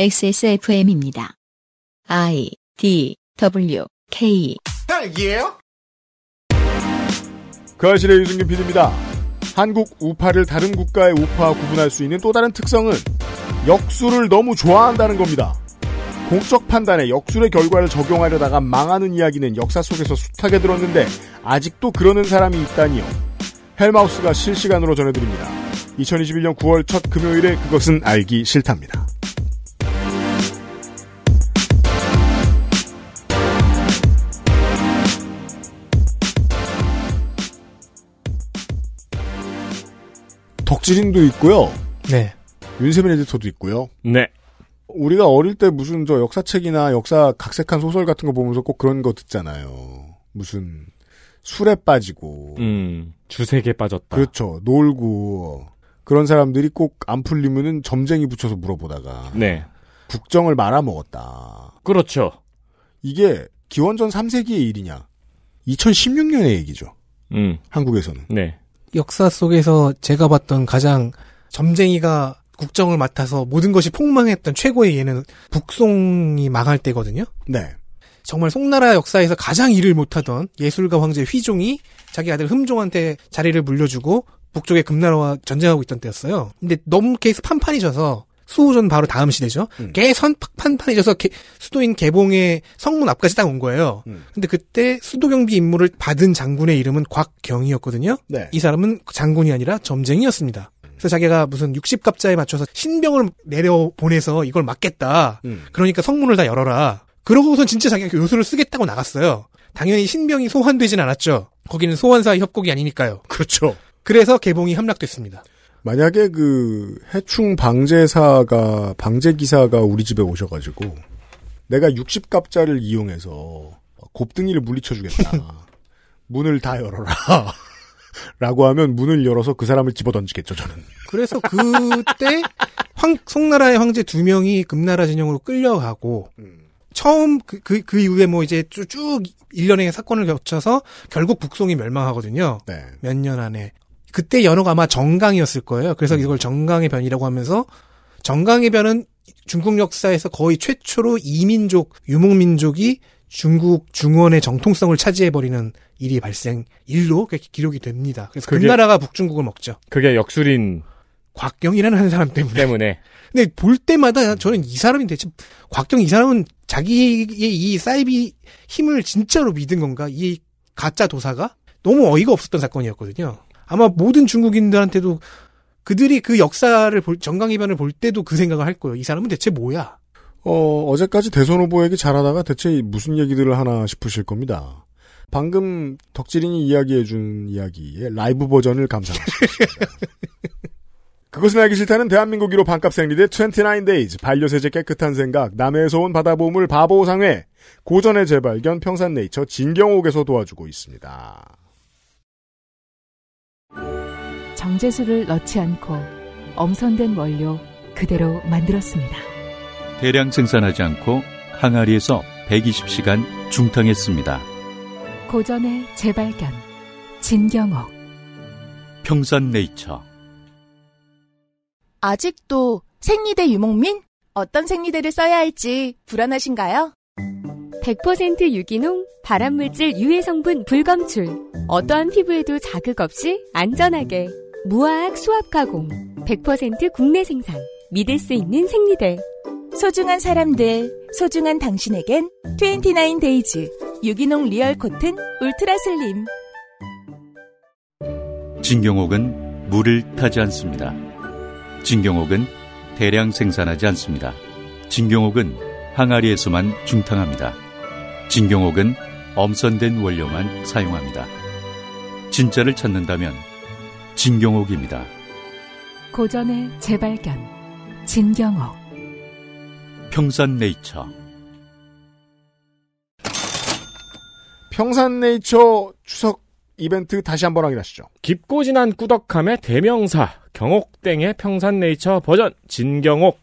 XSFM입니다. I, D, W, K. 딸기예요? 그 아실의 유승균 PD입니다. 한국 우파를 다른 국가의 우파와 구분할 수 있는 또 다른 특성은 역수를 너무 좋아한다는 겁니다. 공적 판단에 역술의 결과를 적용하려다가 망하는 이야기는 역사 속에서 숱하게 들었는데 아직도 그러는 사람이 있다니요. 헬마우스가 실시간으로 전해드립니다. 2021년 9월 첫 금요일에 그것은 알기 싫답니다. 덕질인도 있고요. 네. 윤세민 에디터도 있고요. 네. 우리가 어릴 때 무슨 저 역사책이나 역사 각색한 소설 같은 거 보면서 꼭 그런 거 듣잖아요. 무슨 술에 빠지고 주색에 빠졌다. 그렇죠. 놀고 그런 사람들이 꼭 안 풀리면은 점쟁이 붙여서 물어보다가 네. 국정을 말아먹었다. 그렇죠. 이게 기원전 3세기의 일이냐? 2016년의 얘기죠. 한국에서는. 네. 역사 속에서 제가 봤던 가장 점쟁이가 국정을 맡아서 모든 것이 폭망했던 최고의 예는 북송이 망할 때거든요. 네. 정말 송나라 역사에서 가장 일을 못하던 예술가 황제 휘종이 자기 아들 흠종한테 자리를 물려주고 북쪽의 금나라와 전쟁하고 있던 때였어요. 근데 너무 계속 판판이 져서 수호전 바로 다음 시대죠. 계속 판판이 져서 수도인 개봉의 성문 앞까지 딱 온 거예요. 근데 그때 수도경비 임무를 받은 장군의 이름은 곽경이었거든요. 네. 이 사람은 장군이 아니라 점쟁이였습니다. 그래서 자기가 무슨 60갑자에 맞춰서 신병을 내려보내서 이걸 막겠다. 그러니까 성문을 다 열어라. 그러고선 진짜 자기가 요술을 쓰겠다고 나갔어요. 당연히 신병이 소환되진 않았죠. 거기는 소환사의 협곡이 아니니까요. 그렇죠. 그래서 개봉이 함락됐습니다. 만약에 그 해충 방제기사가 우리 집에 오셔가지고 내가 60갑자를 이용해서 곱등이를 물리쳐주겠다. 문을 다 열어라. 라고 하면 문을 열어서 그 사람을 집어던지겠죠, 저는. 그래서 그때 송나라의 황제 두 명이 금나라 진영으로 끌려가고 처음 그 이후에 뭐 이제 쭉 일련의 사건을 겹쳐서 결국 북송이 멸망하거든요. 네. 몇 년 안에. 그때 연호가 아마 정강이었을 거예요. 그래서 이걸 정강의 변이라고 하면서 정강의 변은 중국 역사에서 거의 최초로 이민족, 유목민족이 중국 중원의 정통성을 차지해버리는 일이 일로 기록이 됩니다. 그래서 금나라가 북중국을 먹죠. 그게 역술인 곽경이라는 한 사람 때문에. 근데 볼 때마다 저는 이 사람이 대체 곽경 이 사람은 자기의 이 사이비 힘을 진짜로 믿은 건가? 이 가짜 도사가? 너무 어이가 없었던 사건이었거든요. 아마 모든 중국인들한테도 그들이 그 역사를 정강이변을 볼 때도 그 생각을 할 거예요. 이 사람은 대체 뭐야? 어제까지 대선 후보에게 잘하다가 대체 무슨 얘기들을 하나 싶으실 겁니다. 방금 덕질인이 이야기해준 이야기의 라이브 버전을 감상하셨습니다. 그것은 알기 싫다는 대한민국 1호 반값 생리대 29Days, 반려세제 깨끗한 생각, 남해에서 온 바다보물 바보상회, 고전의 재발견 평산네이처 진경옥에서 도와주고 있습니다. 정제수를 넣지 않고 엄선된 원료 그대로 만들었습니다. 대량 생산하지 않고 항아리에서 120시간 중탕했습니다. 고전의 재발견 진경옥 평산네이처. 아직도 생리대 유목민? 어떤 생리대를 써야 할지 불안하신가요? 100% 유기농, 발암물질 유해 성분 불검출. 어떠한 피부에도 자극 없이 안전하게 무화학 수압 가공, 100% 국내 생산, 믿을 수 있는 생리대. 소중한 사람들, 소중한 당신에겐 29데이즈 유기농 리얼 코튼 울트라 슬림. 진경옥은 물을 타지 않습니다. 진경옥은 대량 생산하지 않습니다. 진경옥은 항아리에서만 중탕합니다. 진경옥은 엄선된 원료만 사용합니다. 진짜를 찾는다면 진경옥입니다. 고전의 재발견 진경옥 평산네이처. 평산네이처 추석 이벤트 다시 한번 확인하시죠. 깊고 진한 꾸덕함의 대명사 경옥땡의 평산네이처 버전 진경옥.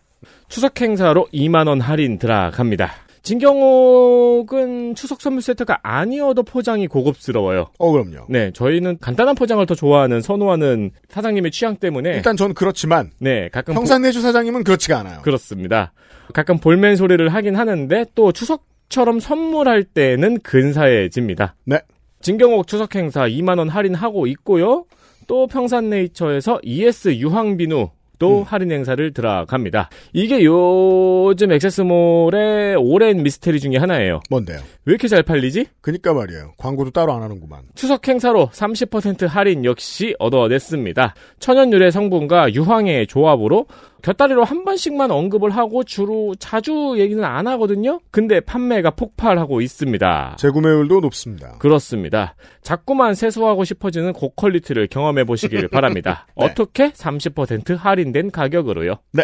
추석 행사로 2만 원 할인 들어갑니다. 진경옥은 추석 선물 세트가 아니어도 포장이 고급스러워요. 그럼요. 네, 저희는 간단한 포장을 더 좋아하는, 선호하는 사장님의 취향 때문에. 일단 전 그렇지만. 네, 가끔. 평산네이처 사장님은 그렇지가 않아요. 그렇습니다. 가끔 볼멘 소리를 하긴 하는데, 또 추석처럼 선물할 때는 근사해집니다. 네. 진경옥 추석 행사 2만원 할인하고 있고요. 또 평산네이처에서 ES 유황비누. 또 할인 행사를 들어갑니다. 이게 요즘 액세스몰의 오랜 미스터리 중에 하나예요. 뭔데요? 왜 이렇게 잘 팔리지? 그니까 말이에요. 광고도 따로 안 하는구만. 추석 행사로 30% 할인 역시 얻어냈습니다. 천연유래 성분과 유황의 조합으로 곁다리로 한 번씩만 언급을 하고 주로 자주 얘기는 안 하거든요. 근데 판매가 폭발하고 있습니다. 재구매율도 높습니다. 그렇습니다. 자꾸만 세수하고 싶어지는 고퀄리티를 경험해보시길 바랍니다. 네. 어떻게? 30% 할인된 가격으로요. 네.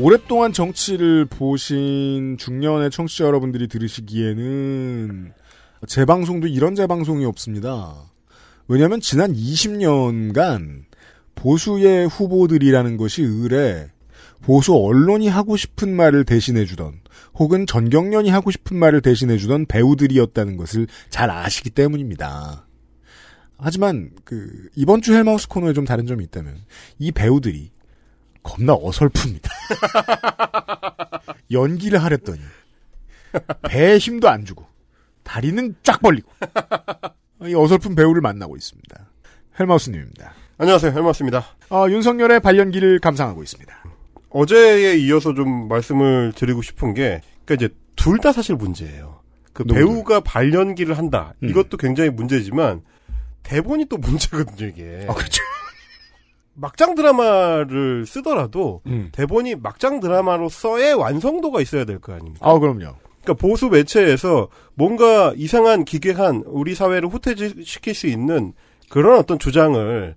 오랫동안 정치를 보신 중년의 청취자 여러분들이 들으시기에는 재방송도 이런 재방송이 없습니다. 왜냐하면 지난 20년간 보수의 후보들이라는 것이 의례 보수 언론이 하고 싶은 말을 대신해주던 혹은 전경련이 하고 싶은 말을 대신해주던 배우들이었다는 것을 잘 아시기 때문입니다. 하지만 이번 주 헬마우스 코너에 좀 다른 점이 있다면 이 배우들이 겁나 어설픕니다. 연기를 하랬더니 배에 힘도 안 주고 다리는 쫙 벌리고 이 어설픈 배우를 만나고 있습니다. 헬마우스님입니다. 안녕하세요. 헬마우스입니다. 윤석열의 발연기를 감상하고 있습니다. 어제에 이어서 좀 말씀을 드리고 싶은 게 그러니까 이제 둘 다 사실 문제예요. 그 배우가 발연기를 한다. 이것도 굉장히 문제지만 대본이 또 문제거든요. 이게. 그렇죠. 막장 드라마를 쓰더라도 대본이 막장 드라마로서의 완성도가 있어야 될 거 아닙니까? 그럼요. 그러니까 보수 매체에서 뭔가 이상한 기괴한 우리 사회를 후퇴시킬 수 있는 그런 어떤 주장을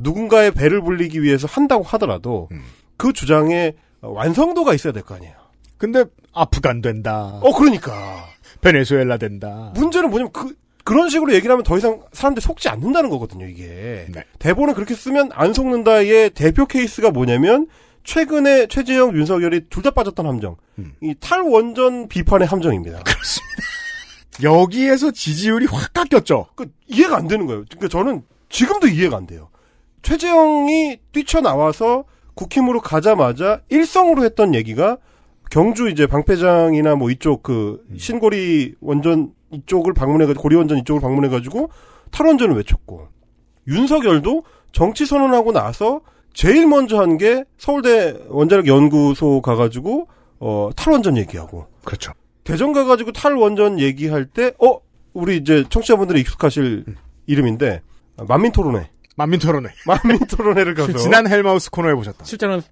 누군가의 배를 불리기 위해서 한다고 하더라도 그 주장의 완성도가 있어야 될 거 아니에요. 근데 아프간 된다. 그러니까. 베네수엘라 된다. 문제는 뭐냐면 그런 식으로 얘기를 하면 더 이상 사람들이 속지 않는다는 거거든요, 이게. 네. 대본을 그렇게 쓰면 안 속는다의 대표 케이스가 뭐냐면, 최근에 최재형, 윤석열이 둘 다 빠졌던 함정. 이 탈원전 비판의 함정입니다. 그렇습니다. 여기에서 지지율이 확 깎였죠? 이해가 안 되는 거예요. 그러니까 저는 지금도 이해가 안 돼요. 최재형이 뛰쳐나와서 국힘으로 가자마자 일성으로 했던 얘기가, 경주 이제 방패장이나 뭐 이쪽 신고리 원전 이쪽을 방문해가지고 고리 원전 이쪽을 방문해가지고 탈원전을 외쳤고 윤석열도 정치 선언하고 나서 제일 먼저 한 게 서울대 원자력 연구소 가가지고 탈원전 얘기하고 그렇죠. 대전 가가지고 탈원전 얘기할 때 우리 이제 청취자분들이 익숙하실 이름인데 만민토론회. 만민토론회. 만민토론회를 가서. 지난 헬마우스 코너에 보셨다. 실제로는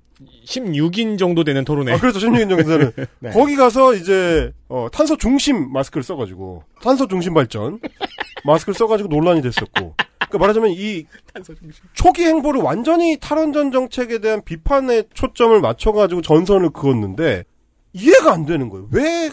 16인 정도 되는 토론회. 그렇죠. 16인 정도는. 네. 거기 가서 이제, 탄소 중심 마스크를 써가지고, 탄소 중심 발전 마스크를 써가지고 논란이 됐었고. 그러니까 말하자면 이 초기 행보를 완전히 탈원전 정책에 대한 비판에 초점을 맞춰가지고 전선을 그었는데, 이해가 안 되는 거예요. 왜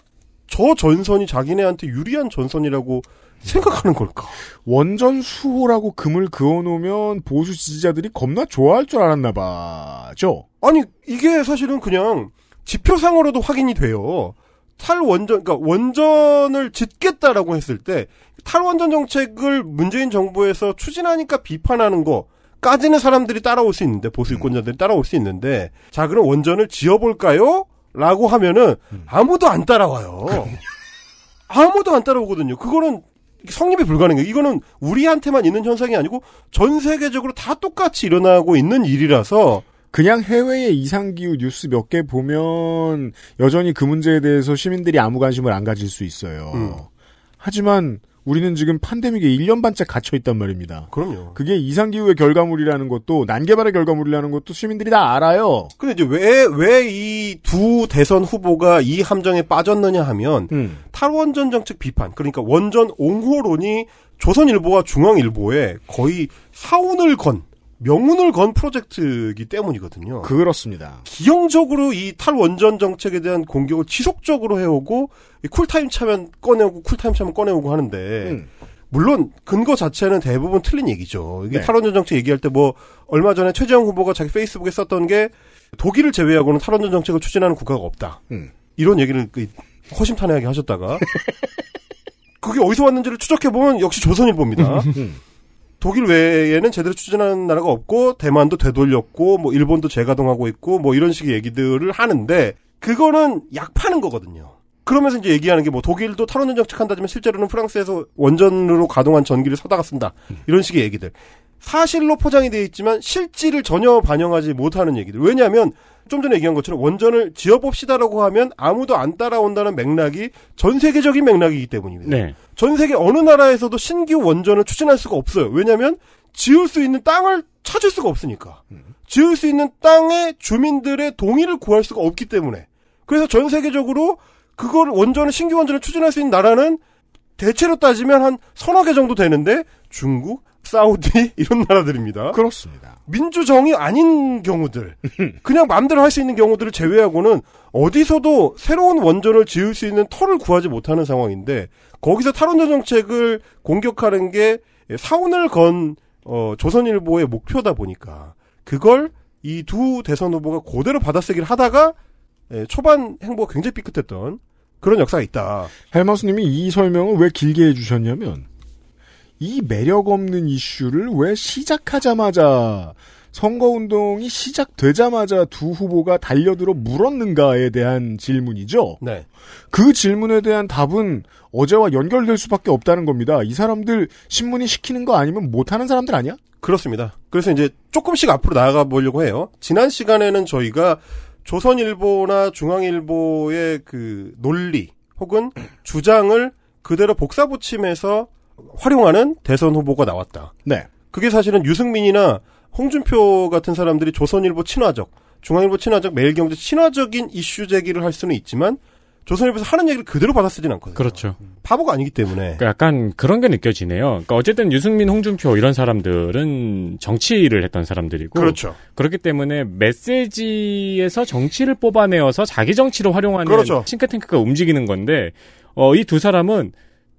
저 전선이 자기네한테 유리한 전선이라고 생각하는 걸까? 원전 수호라고 금을 그어놓으면 보수 지지자들이 겁나 좋아할 줄 알았나 봐죠? 아니 이게 사실은 그냥 지표상으로도 확인이 돼요. 탈원전, 그러니까 원전을 짓겠다라고 했을 때 탈원전 정책을 문재인 정부에서 추진하니까 비판하는 거까지는 사람들이 따라올 수 있는데 보수 유권자들이 따라올 수 있는데 자 그럼 원전을 지어볼까요? 라고 하면은 아무도 안 따라와요. 아무도 안 따라오거든요. 그거는 성립이 불가능해요. 이거는 우리한테만 있는 현상이 아니고 전 세계적으로 다 똑같이 일어나고 있는 일이라서 그냥 해외의 이상기후 뉴스 몇 개 보면 여전히 그 문제에 대해서 시민들이 아무 관심을 안 가질 수 있어요. 하지만 우리는 지금 팬데믹에 1년 반째 갇혀있단 말입니다. 그럼요. 그게 이상기후의 결과물이라는 것도 난개발의 결과물이라는 것도 시민들이 다 알아요. 근데 이제 왜 이 두 대선 후보가 이 함정에 빠졌느냐 하면 탈원전 정책 비판, 그러니까 원전 옹호론이 조선일보와 중앙일보에 거의 사운을 건, 명운을 건 프로젝트이기 때문이거든요. 그렇습니다. 기형적으로 이 탈원전 정책에 대한 공격을 지속적으로 해오고 쿨타임 차면 꺼내오고 쿨타임 차면 꺼내오고 하는데 물론 근거 자체는 대부분 틀린 얘기죠. 이게 네. 탈원전 정책 얘기할 때 뭐 얼마 전에 최재형 후보가 자기 페이스북에 썼던 게 독일을 제외하고는 탈원전 정책을 추진하는 국가가 없다. 이런 얘기를 허심탄회하게 하셨다가 그게 어디서 왔는지를 추적해보면 역시 조선일보입니다. 독일 외에는 제대로 추진하는 나라가 없고 대만도 되돌렸고 뭐 일본도 재가동하고 있고 뭐 이런 식의 얘기들을 하는데 그거는 약 파는 거거든요. 그러면서 이제 얘기하는 게 뭐 독일도 탈원전 정책한다지만 실제로는 프랑스에서 원전으로 가동한 전기를 사다가 쓴다. 이런 식의 얘기들. 사실로 포장이 되어 있지만 실질을 전혀 반영하지 못하는 얘기들. 왜냐하면 좀 전에 얘기한 것처럼 원전을 지어봅시다라고 하면 아무도 안 따라온다는 맥락이 전 세계적인 맥락이기 때문입니다. 네. 전 세계 어느 나라에서도 신규 원전을 추진할 수가 없어요. 왜냐하면 지을 수 있는 땅을 찾을 수가 없으니까. 지을 수 있는 땅에 주민들의 동의를 구할 수가 없기 때문에. 그래서 전 세계적으로 그걸 원전을 신규 원전을 추진할 수 있는 나라는 대체로 따지면 한 서너 개 정도 되는데 중국, 사우디 이런 나라들입니다. 그렇습니다. 민주정이 아닌 경우들, 그냥 마음대로 할 수 있는 경우들을 제외하고는 어디서도 새로운 원전을 지을 수 있는 터를 구하지 못하는 상황인데 거기서 탈원전 정책을 공격하는 게 사운을 건 조선일보의 목표다 보니까 그걸 이 두 대선 후보가 그대로 받아쓰기를 하다가 초반 행보가 굉장히 삐끗했던 그런 역사가 있다. 헬마우스님이 이 설명을 왜 길게 해주셨냐면 이 매력 없는 이슈를 왜 시작하자마자 선거운동이 시작되자마자 두 후보가 달려들어 물었는가에 대한 질문이죠. 네. 그 질문에 대한 답은 어제와 연결될 수밖에 없다는 겁니다. 이 사람들 신문이 시키는 거 아니면 못하는 사람들 아니야? 그렇습니다. 그래서 이제 조금씩 앞으로 나아가 보려고 해요. 지난 시간에는 저희가 조선일보나 중앙일보의 그 논리 혹은 주장을 그대로 복사붙임해서 활용하는 대선 후보가 나왔다. 네. 그게 사실은 유승민이나 홍준표 같은 사람들이 조선일보 친화적, 중앙일보 친화적, 매일경제 친화적인 이슈 제기를 할 수는 있지만 조선일보에서 하는 얘기를 그대로 받아쓰진 않거든요. 그렇죠. 바보가 아니기 때문에. 그러니까 약간 그런 게 느껴지네요. 그러니까 어쨌든 유승민, 홍준표 이런 사람들은 정치를 했던 사람들이고. 그렇죠. 그렇기 때문에 메시지에서 정치를 뽑아내어서 자기 정치로 활용하는 그렇죠. 싱크탱크가 움직이는 건데 이 두 사람은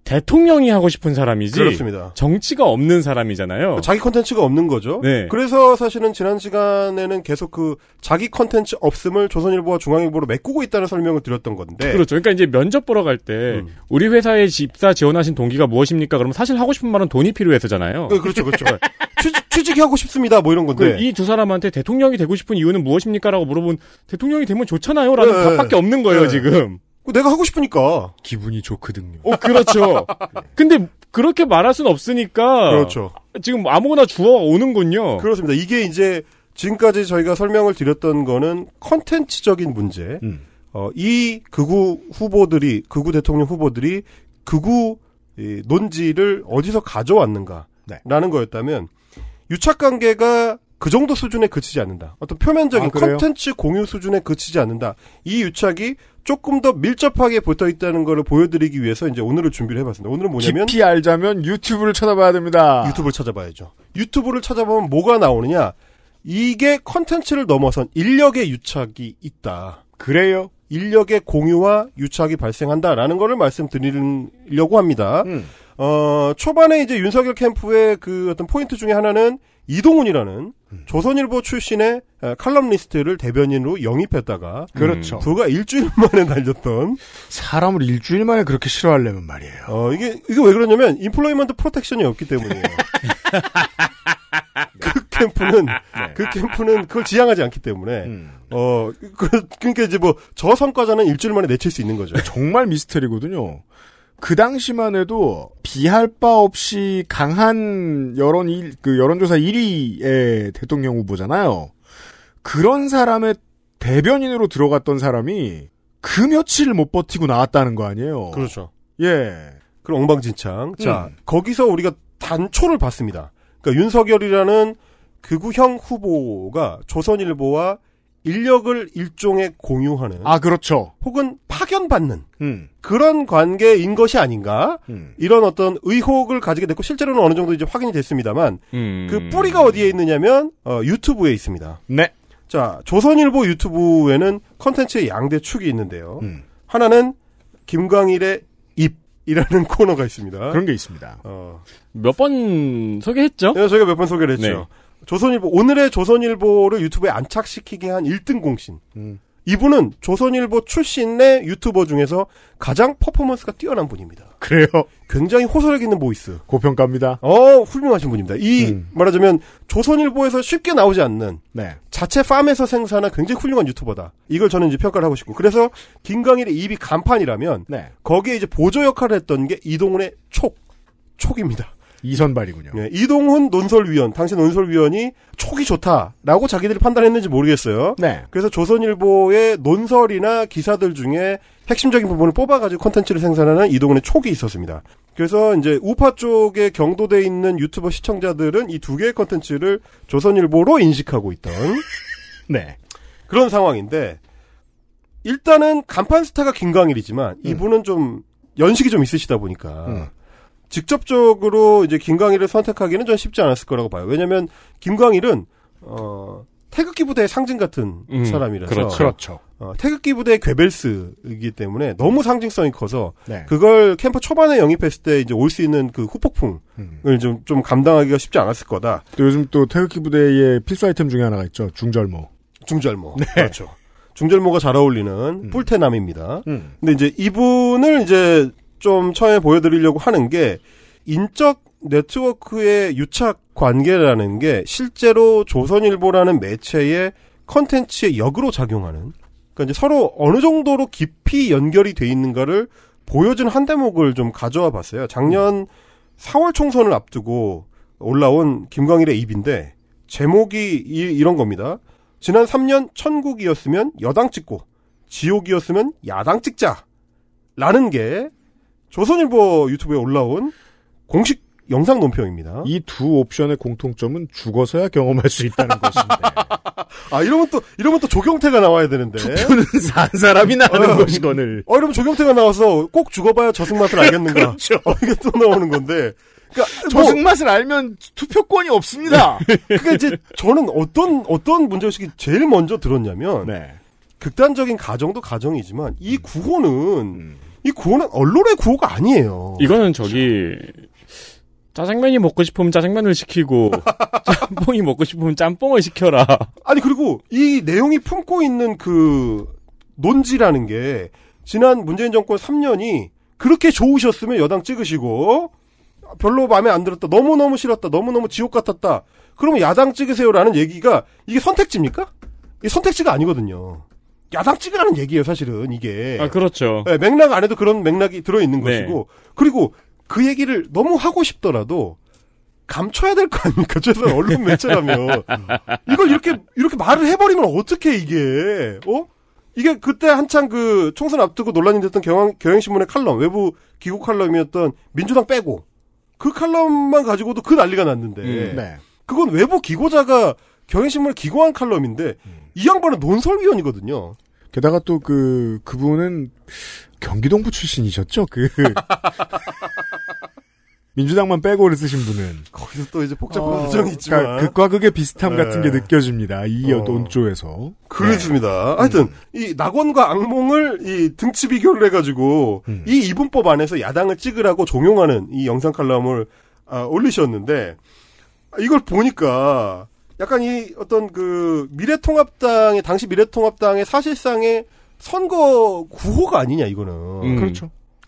대통령이 하고 싶은 사람이지. 그렇습니다. 정치가 없는 사람이잖아요. 자기 컨텐츠가 없는 거죠. 네. 그래서 사실은 지난 시간에는 계속 그 자기 컨텐츠 없음을 조선일보와 중앙일보로 메꾸고 있다는 설명을 드렸던 건데. 그렇죠. 그러니까 이제 면접 보러 갈 때 우리 회사에 입사 지원하신 동기가 무엇입니까? 그러면 사실 하고 싶은 말은 돈이 필요해서잖아요. 네, 그렇죠. 그렇죠. 취직하고 싶습니다. 뭐 이런 건데. 이 두 사람한테 대통령이 되고 싶은 이유는 무엇입니까? 라고 물어본 대통령이 되면 좋잖아요. 라는 네, 답밖에 없는 거예요. 네. 지금. 내가 하고 싶으니까. 기분이 좋거든요. 그렇죠. 근데 그렇게 말할 순 없으니까. 그렇죠. 지금 아무거나 주워오는군요. 그렇습니다. 이게 이제 지금까지 저희가 설명을 드렸던 거는 컨텐츠적인 문제. 이 극우 대통령 후보들이 극우 논지를 어디서 가져왔는가. 라는 거였다면 유착관계가 그 정도 수준에 그치지 않는다. 어떤 표면적인 컨텐츠 공유 수준에 그치지 않는다. 이 유착이 조금 더 밀접하게 붙어 있다는 걸 보여드리기 위해서 이제 오늘을 준비를 해봤습니다. 오늘은 뭐냐면 깊이 알자면 유튜브를 찾아봐야 됩니다. 유튜브를 찾아봐야죠. 유튜브를 찾아보면 뭐가 나오느냐. 이게 컨텐츠를 넘어선 인력의 유착이 있다. 그래요? 인력의 공유와 유착이 발생한다라는 걸 말씀드리려고 합니다. 초반에 이제 윤석열 캠프의 그 어떤 포인트 중에 하나는 이동훈이라는 조선일보 출신의 칼럼니스트를 대변인으로 영입했다가 그렇죠. 불과 일주일 만에 날렸던 사람을 일주일 만에 그렇게 싫어하려면 말이에요. 이게 왜 그러냐면 인플로이먼트 프로텍션이 없기 때문이에요. 그 캠프는 그걸 지향하지 않기 때문에 그러니까 이제 뭐 저 성과자는 일주일 만에 내칠 수 있는 거죠. 정말 미스터리거든요. 그 당시만 해도 비할 바 없이 강한 여론조사 1위의 대통령 후보잖아요. 그런 사람의 대변인으로 들어갔던 사람이 그 며칠을 못 버티고 나왔다는 거 아니에요. 그렇죠. 예. 그런 엉망진창. 자, 거기서 우리가 단초를 봤습니다. 그러니까 윤석열이라는 극우형 후보가 조선일보와 인력을 일종의 공유하는. 아, 그렇죠. 혹은 파견받는 그런 관계인 것이 아닌가. 이런 어떤 의혹을 가지게 됐고, 실제로는 어느 정도 이제 확인이 됐습니다만, 그 뿌리가 어디에 있느냐면 유튜브에 있습니다. 네. 자, 조선일보 유튜브에는 컨텐츠의 양대 축이 있는데요. 하나는 김광일의 입이라는 코너가 있습니다. 그런 게 있습니다. 몇 번 소개했죠? 네, 저희가 몇 번 소개를 했죠. 네. 조선일보, 오늘의 조선일보를 유튜브에 안착시키게 한 1등 공신. 이분은 조선일보 출신의 유튜버 중에서 가장 퍼포먼스가 뛰어난 분입니다. 그래요? 굉장히 호소력 있는 보이스. 고평가입니다. 훌륭하신 분입니다. 이, 말하자면, 조선일보에서 쉽게 나오지 않는, 네. 자체 팜에서 생산한 굉장히 훌륭한 유튜버다. 이걸 저는 이제 평가를 하고 싶고. 그래서, 김광일의 입이 간판이라면, 네. 거기에 이제 보조 역할을 했던 게 이동훈의 촉입니다. 이선발이군요. 네, 이동훈 논설위원, 당시 논설위원이 촉이 좋다라고 자기들이 판단했는지 모르겠어요. 네. 그래서 조선일보의 논설이나 기사들 중에 핵심적인 부분을 뽑아가지고 콘텐츠를 생산하는 이동훈의 촉이 있었습니다. 그래서 이제 우파 쪽에 경도돼 있는 유튜버 시청자들은 이 두 개의 콘텐츠를 조선일보로 인식하고 있던 네. 그런 상황인데 일단은 간판 스타가 김광일이지만 이분은 좀 연식이 좀 있으시다 보니까 직접적으로 이제 김광일을 선택하기는 전 쉽지 않았을 거라고 봐요. 왜냐면 김광일은 태극기 부대의 상징 같은 사람이라서 그렇죠. 태극기 부대의 괴벨스이기 때문에 너무 상징성이 커서 네. 그걸 캠프 초반에 영입했을 때 이제 올 수 있는 그 후폭풍을 좀 감당하기가 쉽지 않았을 거다. 또 요즘 또 태극기 부대의 필수 아이템 중에 하나가 있죠. 중절모. 네. 그렇죠. 중절모가 잘 어울리는 뿔테남입니다. 근데 이제 이분을 이제 좀 처음에 보여드리려고 하는 게 인적 네트워크의 유착 관계라는 게 실제로 조선일보라는 매체의 컨텐츠의 역으로 작용하는 그러니까 이제 서로 어느 정도로 깊이 연결이 돼 있는가를 보여준 한 대목을 좀 가져와 봤어요. 작년 4월 총선을 앞두고 올라온 김광일의 입인데 제목이 이런 겁니다. 지난 3년 천국이었으면 여당 찍고 지옥이었으면 야당 찍자라는 게 조선일보 유튜브에 올라온 공식 영상 논평입니다. 이 두 옵션의 공통점은 죽어서야 경험할 수 있다는 것인데. 아, 이러면 또 조경태가 나와야 되는데. 투표는 산 사람이 나는 것이거늘. 이러면 조경태가 나와서 꼭 죽어봐야 저승맛을 알겠는가. 그렇죠. 이게 또 나오는 건데. 그러니까 저승맛을 알면 투표권이 없습니다. 그러니까 이제 저는 어떤 문제의식이 제일 먼저 들었냐면. 네. 극단적인 가정도 가정이지만 이 구호는 언론의 구호가 아니에요. 이거는 저기 짜장면이 먹고 싶으면 짜장면을 시키고 짬뽕이 먹고 싶으면 짬뽕을 시켜라. 아니 그리고 이 내용이 품고 있는 그 논지라는 게 지난 문재인 정권 3년이 그렇게 좋으셨으면 여당 찍으시고 별로 마음에 안 들었다. 너무너무 싫었다. 너무너무 지옥 같았다. 그러면 야당 찍으세요라는 얘기가 이게 선택지입니까? 이게 선택지가 아니거든요. 야당 찍으라는 얘기예요, 사실은, 이게. 아, 그렇죠. 네, 맥락 안에도 그런 맥락이 들어있는 네. 것이고, 그리고 그 얘기를 너무 하고 싶더라도, 감춰야 될 거 아닙니까? 최소한 언론 매체라면. 이걸 이렇게 말을 해버리면 어떡해, 이게. 이게 그때 한창 그 총선 앞두고 논란이 됐던 경향신문의 칼럼, 외부 기구 칼럼이었던 민주당 빼고, 그 칼럼만 가지고도 그 난리가 났는데, 네. 그건 외부 기고자가 경향신문에 기고한 칼럼인데, 이 양반은 논설위원이거든요. 게다가 또 그분은 경기동부 출신이셨죠? 민주당만 빼고를 쓰신 분은. 거기서 또 이제 복잡한 사정이 있지만. 그러니까 극과 극의 비슷함 네. 같은 게 느껴집니다. 이 논조에서. 그렇습니다. 네. 하여튼, 이 낙원과 악몽을 이 등치 비교를 해가지고, 이 이분법 안에서 야당을 찍으라고 종용하는 이 영상 칼럼을 올리셨는데, 이걸 보니까, 약간 이 어떤 그 당시 미래통합당의 사실상의 선거 구호가 아니냐 이거는.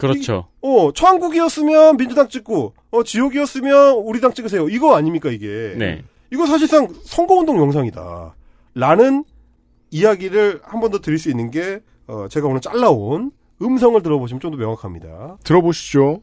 그렇죠. 천국이었으면 민주당 찍고 지옥이었으면 우리 당 찍으세요. 이거 아닙니까 이게. 네. 이거 사실상 선거운동 영상이다. 라는 이야기를 한 번 더 드릴 수 있는 게 제가 오늘 잘라온 음성을 들어보시면 좀 더 명확합니다. 들어보시죠.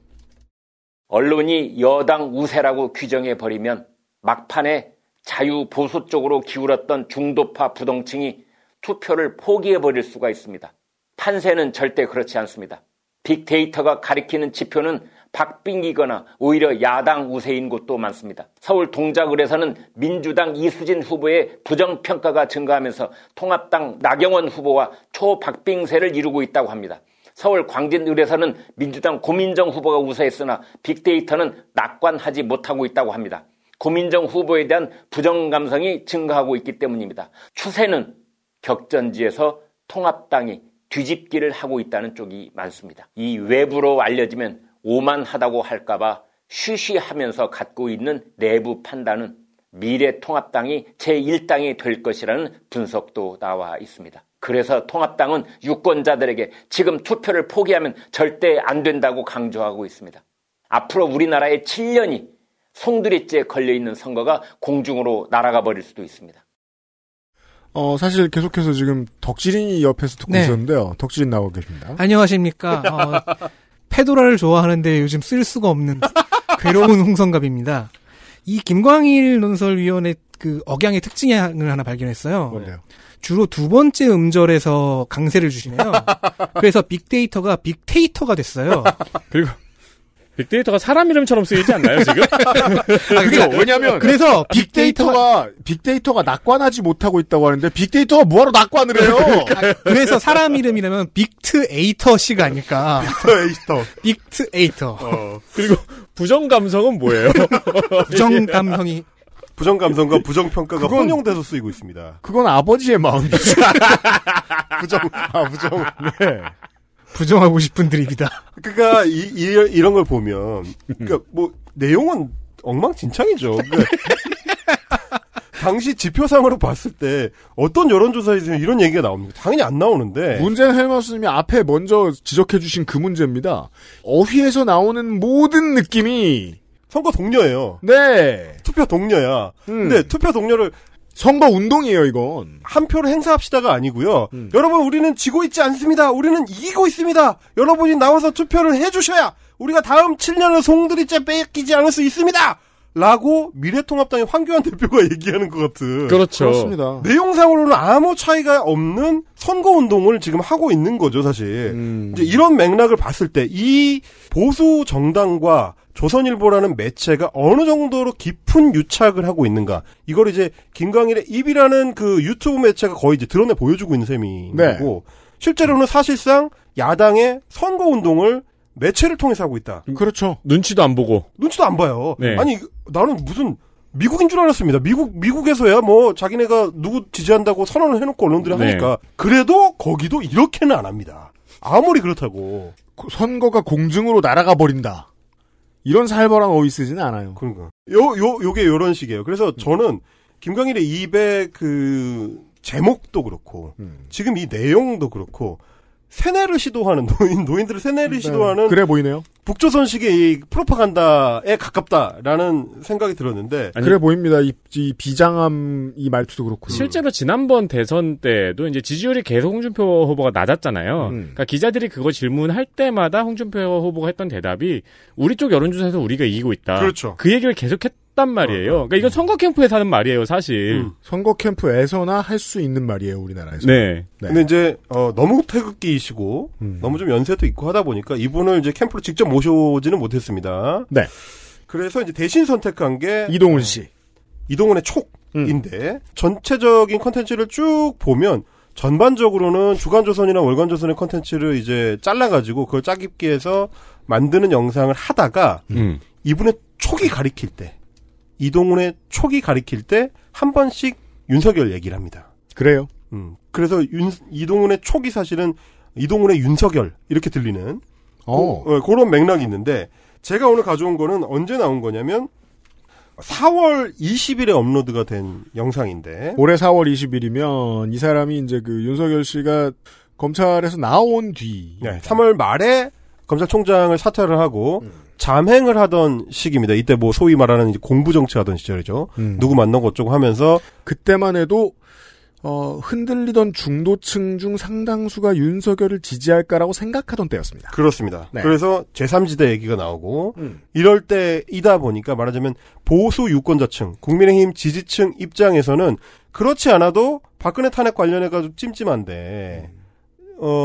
언론이 여당 우세라고 규정해버리면 막판에 자유보수 쪽으로 기울었던 중도파 부동층이 투표를 포기해버릴 수가 있습니다. 판세는 절대 그렇지 않습니다. 빅데이터가 가리키는 지표는 박빙이거나 오히려 야당 우세인 곳도 많습니다. 서울 동작을에서는 민주당 이수진 후보의 부정평가가 증가하면서 통합당 나경원 후보와 초박빙세를 이루고 있다고 합니다. 서울 광진을에서는 민주당 고민정 후보가 우세했으나 빅데이터는 낙관하지 못하고 있다고 합니다. 고민정 후보에 대한 부정 감성이 증가하고 있기 때문입니다. 추세는 격전지에서 통합당이 뒤집기를 하고 있다는 쪽이 많습니다. 이 외부로 알려지면 오만하다고 할까봐 쉬쉬하면서 갖고 있는 내부 판단은 미래 통합당이 제1당이 될 것이라는 분석도 나와 있습니다. 그래서 통합당은 유권자들에게 지금 투표를 포기하면 절대 안 된다고 강조하고 있습니다. 앞으로 우리나라의 7년이 송두리째 걸려있는 선거가 공중으로 날아가 버릴 수도 있습니다. 사실 계속해서 지금 덕질인이 옆에서 듣고 있었는데요. 덕질인 나오고 계십니다. 안녕하십니까. 페도라를 좋아하는데 요즘 쓸 수가 없는 괴로운 홍성갑입니다. 이 김광일 논설위원의 그 억양의 특징을 하나 발견했어요. 뭔데요? 주로 두 번째 음절에서 강세를 주시네요. 그래서 빅데이터가 빅테이터가 됐어요. 그리고 빅데이터가 사람 이름처럼 쓰이지 않나요, 지금? 그렇죠. 왜냐면 그래서 빅데이터가 낙관하지 못하고 있다고 하는데 빅데이터가 뭐하러 낙관을 해요? 그래서 사람 이름이라면 빅트에이터씨가 아닐까. 빅트에이터. 그리고 부정 감성은 뭐예요? 부정 감성이 부정 감성과 부정 평가가 혼용돼서 쓰이고 있습니다. 그건 아버지의 마음이죠. 부정. 네. 부정하고 싶은 드립이다. 그러니까 이런 걸 보면, 그러니까 뭐 내용은 엉망진창이죠. 그러니까 당시 지표상으로 봤을 때 어떤 여론조사에서 이런 얘기가 나옵니까? 당연히 안 나오는데 문제는 헬마우스님이 앞에 먼저 지적해주신 그 문제입니다. 어휘에서 나오는 모든 느낌이 선거 동료예요. 네, 투표 동료야. 근데 투표 동료를 선거 운동이에요, 이건. 한 표를 행사합시다가 아니고요. 여러분, 우리는 지고 있지 않습니다. 우리는 이기고 있습니다. 여러분이 나와서 투표를 해주셔야 우리가 다음 7년을 송두리째 빼앗기지 않을 수 있습니다. 라고 미래통합당의 황교안 대표가 얘기하는 것 같은. 그렇죠. 그렇습니다. 내용상으로는 아무 차이가 없는 선거 운동을 지금 하고 있는 거죠, 사실. 이제 이런 맥락을 봤을 때 이 보수 정당과 조선일보라는 매체가 어느 정도로 깊은 유착을 하고 있는가. 이걸 이제 김광일의 입이라는 그 유튜브 매체가 거의 이제 드러내 보여주고 있는 셈이고. 네. 실제로는 사실상 야당의 선거운동을 매체를 통해서 하고 있다. 그렇죠. 눈치도 안 보고. 눈치도 안 봐요. 네. 아니 나는 무슨 미국인 줄 알았습니다. 미국에서야 뭐 자기네가 누구 지지한다고 선언을 해놓고 언론들이 하니까. 네. 그래도 거기도 이렇게는 안 합니다. 아무리 그렇다고. 선거가 공중으로 날아가 버린다. 이런 살벌한 어휘 쓰지는 않아요. 그러니까. 요게 요런 식이에요. 그래서 저는 김광일의 입의 그 제목도 그렇고 지금 이 내용도 그렇고 세뇌를 시도하는 노인들을 세뇌를 시도하는 그래 보이네요. 북조선식의 이 프로파간다에 가깝다라는 생각이 들었는데 아니, 그래 보입니다. 이 비장함 이 말투도 그렇고 실제로 지난번 대선 때도 이제 지지율이 계속 홍준표 후보가 낮았잖아요. 그러니까 기자들이 그거 질문할 때마다 홍준표 후보가 했던 대답이 우리 쪽 여론조사에서 우리가 이기고 있다. 그렇죠. 그 얘기를 계속했단 말이에요. 그러니까 이건 선거 캠프에서 하는 말이에요, 사실. 선거 캠프에서나 할 수 있는 말이에요, 우리나라에서. 네. 네. 근데 이제 너무 태극기이시고 너무 좀 연세도 있고 하다 보니까 이분을 이제 캠프로 직접 모셔오지는 못했습니다. 네. 그래서 이제 대신 선택한 게 이동훈 씨, 이동훈의 촉인데 전체적인 컨텐츠를 쭉 보면 전반적으로는 주간조선이나 월간조선의 컨텐츠를 이제 잘라가지고 그걸 짜깁기 해서 만드는 영상을 하다가 이분의 촉이 가리킬 때, 이동훈의 촉이 가리킬 때 한 번씩 윤석열 얘기를 합니다. 그래요. 그래서 이동훈의 촉이 사실은 이동훈의 윤석열 이렇게 들리는. 그런 맥락이 있는데 제가 오늘 가져온 거는 언제 나온 거냐면 4월 20일에 업로드가 된 영상인데 올해 4월 20일이면 이 사람이 이제 그 윤석열 씨가 검찰에서 나온 뒤 3월 말에 검찰총장을 사퇴를 하고 잠행을 하던 시기입니다. 이때 뭐 소위 말하는 이제 공부 정치하던 시절이죠. 누구 만나고 어쩌고 하면서 그때만 해도 흔들리던 중도층 중 상당수가 윤석열을 지지할까라고 생각하던 때였습니다. 그렇습니다. 네. 그래서 제3지대 얘기가 나오고 이럴 때이다 보니까 말하자면 보수 유권자층, 국민의힘 지지층 입장에서는 그렇지 않아도 박근혜 탄핵 관련해가지고 찜찜한데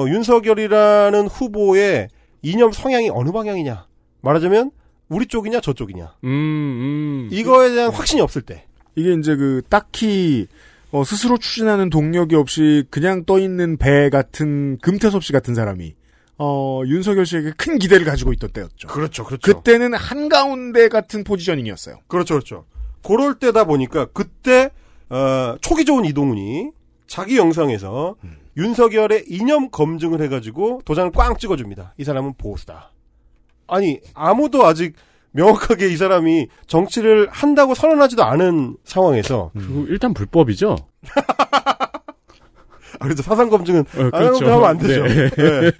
윤석열이라는 후보의 이념 성향이 어느 방향이냐 말하자면 우리 쪽이냐 저쪽이냐. 이거에 대한 확신이 없을 때. 이게 이제 그 딱히 스스로 추진하는 동력이 없이 그냥 떠있는 배 같은 금태섭 씨 같은 사람이 윤석열 씨에게 큰 기대를 가지고 있던 때였죠. 그렇죠. 그렇죠. 그때는 한가운데 같은 포지셔닝이었어요. 그렇죠. 그렇죠. 그럴 때다 보니까 그때 초기 좋은 이동훈이 자기 영상에서 윤석열의 이념 검증을 해가지고 도장을 꽝 찍어줍니다. 이 사람은 보수다. 아니 아무도 아직 명확하게 이 사람이 정치를 한다고 선언하지도 않은 상황에서 그리고 일단 불법이죠. 아, 그래서 사상 검증은 그렇죠. 하면 안 되죠. 네. 네.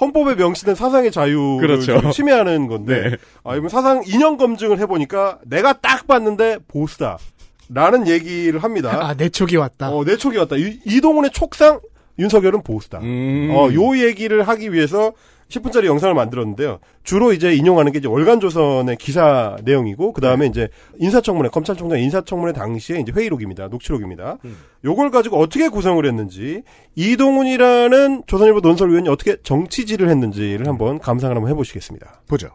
헌법에 명시된 사상의 자유를 그렇죠. 침해하는 건데, 네. 아, 이번 사상 인연 검증을 해보니까 내가 딱 봤는데 보수다라는 얘기를 합니다. 아, 내 촉이 왔다. 내 촉이 왔다. 이동훈의 촉상 윤석열은 보수다. 요 얘기를 하기 위해서 10분짜리 영상을 만들었는데요. 주로 이제 인용하는 게 이제 월간조선의 기사 내용이고, 그 다음에 이제 인사청문회, 검찰총장 인사청문회 당시에 이제 회의록입니다. 녹취록입니다. 요걸 가지고 어떻게 구성을 했는지, 이동훈이라는 조선일보 논설위원이 어떻게 정치질을 했는지를 한번 감상을 한번 해보시겠습니다. 보죠.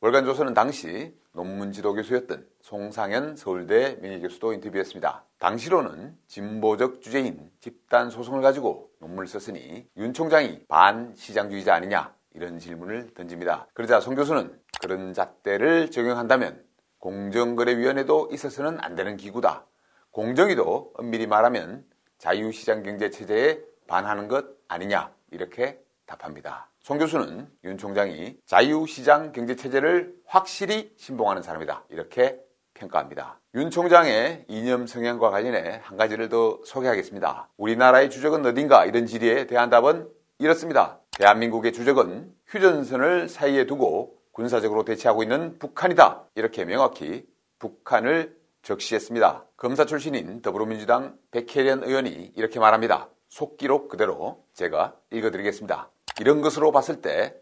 월간조선은 당시 논문 지도 교수였던 송상현 서울대 명예교수도 인터뷰했습니다. 당시로는 진보적 주제인 집단 소송을 가지고 논문을 썼으니 윤 총장이 반시장주의자 아니냐 이런 질문을 던집니다. 그러자 송 교수는 그런 잣대를 적용한다면 공정거래위원회도 있어서는 안 되는 기구다. 공정위도 엄밀히 말하면 자유시장경제체제에 반하는 것 아니냐 이렇게 답합니다. 송 교수는 윤 총장이 자유시장 경제체제를 확실히 신봉하는 사람이다 이렇게 평가합니다. 윤 총장의 이념 성향과 관련해 한 가지를 더 소개하겠습니다. 우리나라의 주적은 어딘가 이런 질의에 대한 답은 이렇습니다. 대한민국의 주적은 휴전선을 사이에 두고 군사적으로 대치하고 있는 북한이다 이렇게 명확히 북한을 적시했습니다. 검사 출신인 더불어민주당 백혜련 의원이 이렇게 말합니다. 속기록 그대로 제가 읽어드리겠습니다. 이런 것으로 봤을 때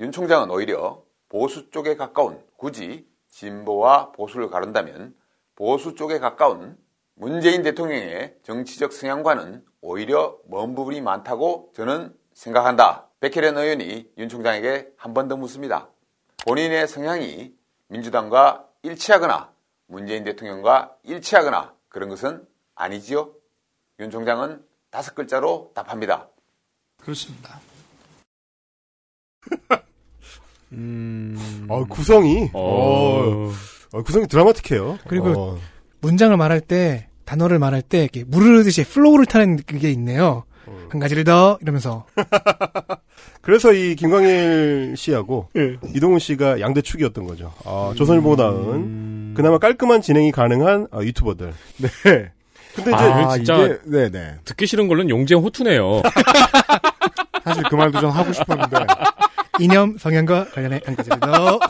윤 총장은 오히려 보수 쪽에 가까운, 굳이 진보와 보수를 가른다면 보수 쪽에 가까운 문재인 대통령의 정치적 성향과는 오히려 먼 부분이 많다고 저는 생각한다. 백혜련 의원이 윤 총장에게 한 번 더 묻습니다. 본인의 성향이 민주당과 일치하거나 문재인 대통령과 일치하거나 그런 것은 아니지요? 윤 총장은 5글자로 답합니다. 그렇습니다. 구성이 구성이 드라마틱해요. 그리고 문장을 말할 때 단어를 말할 때 이렇게 무르르듯이 플로우를 타는 그게 있네요. 한 가지를 더 이러면서. 그래서 이 김광일 씨하고 예. 이동훈 씨가 양대축이었던 거죠. 조선일보 나은 그나마 깔끔한 진행이 가능한 유튜버들. 네. 근데 이제 진짜 이게, 네네. 듣기 싫은 걸로는 용재 호투네요. 사실 그 말도 좀 하고 싶었는데. 이념 성향과 관련해 한 가지를 더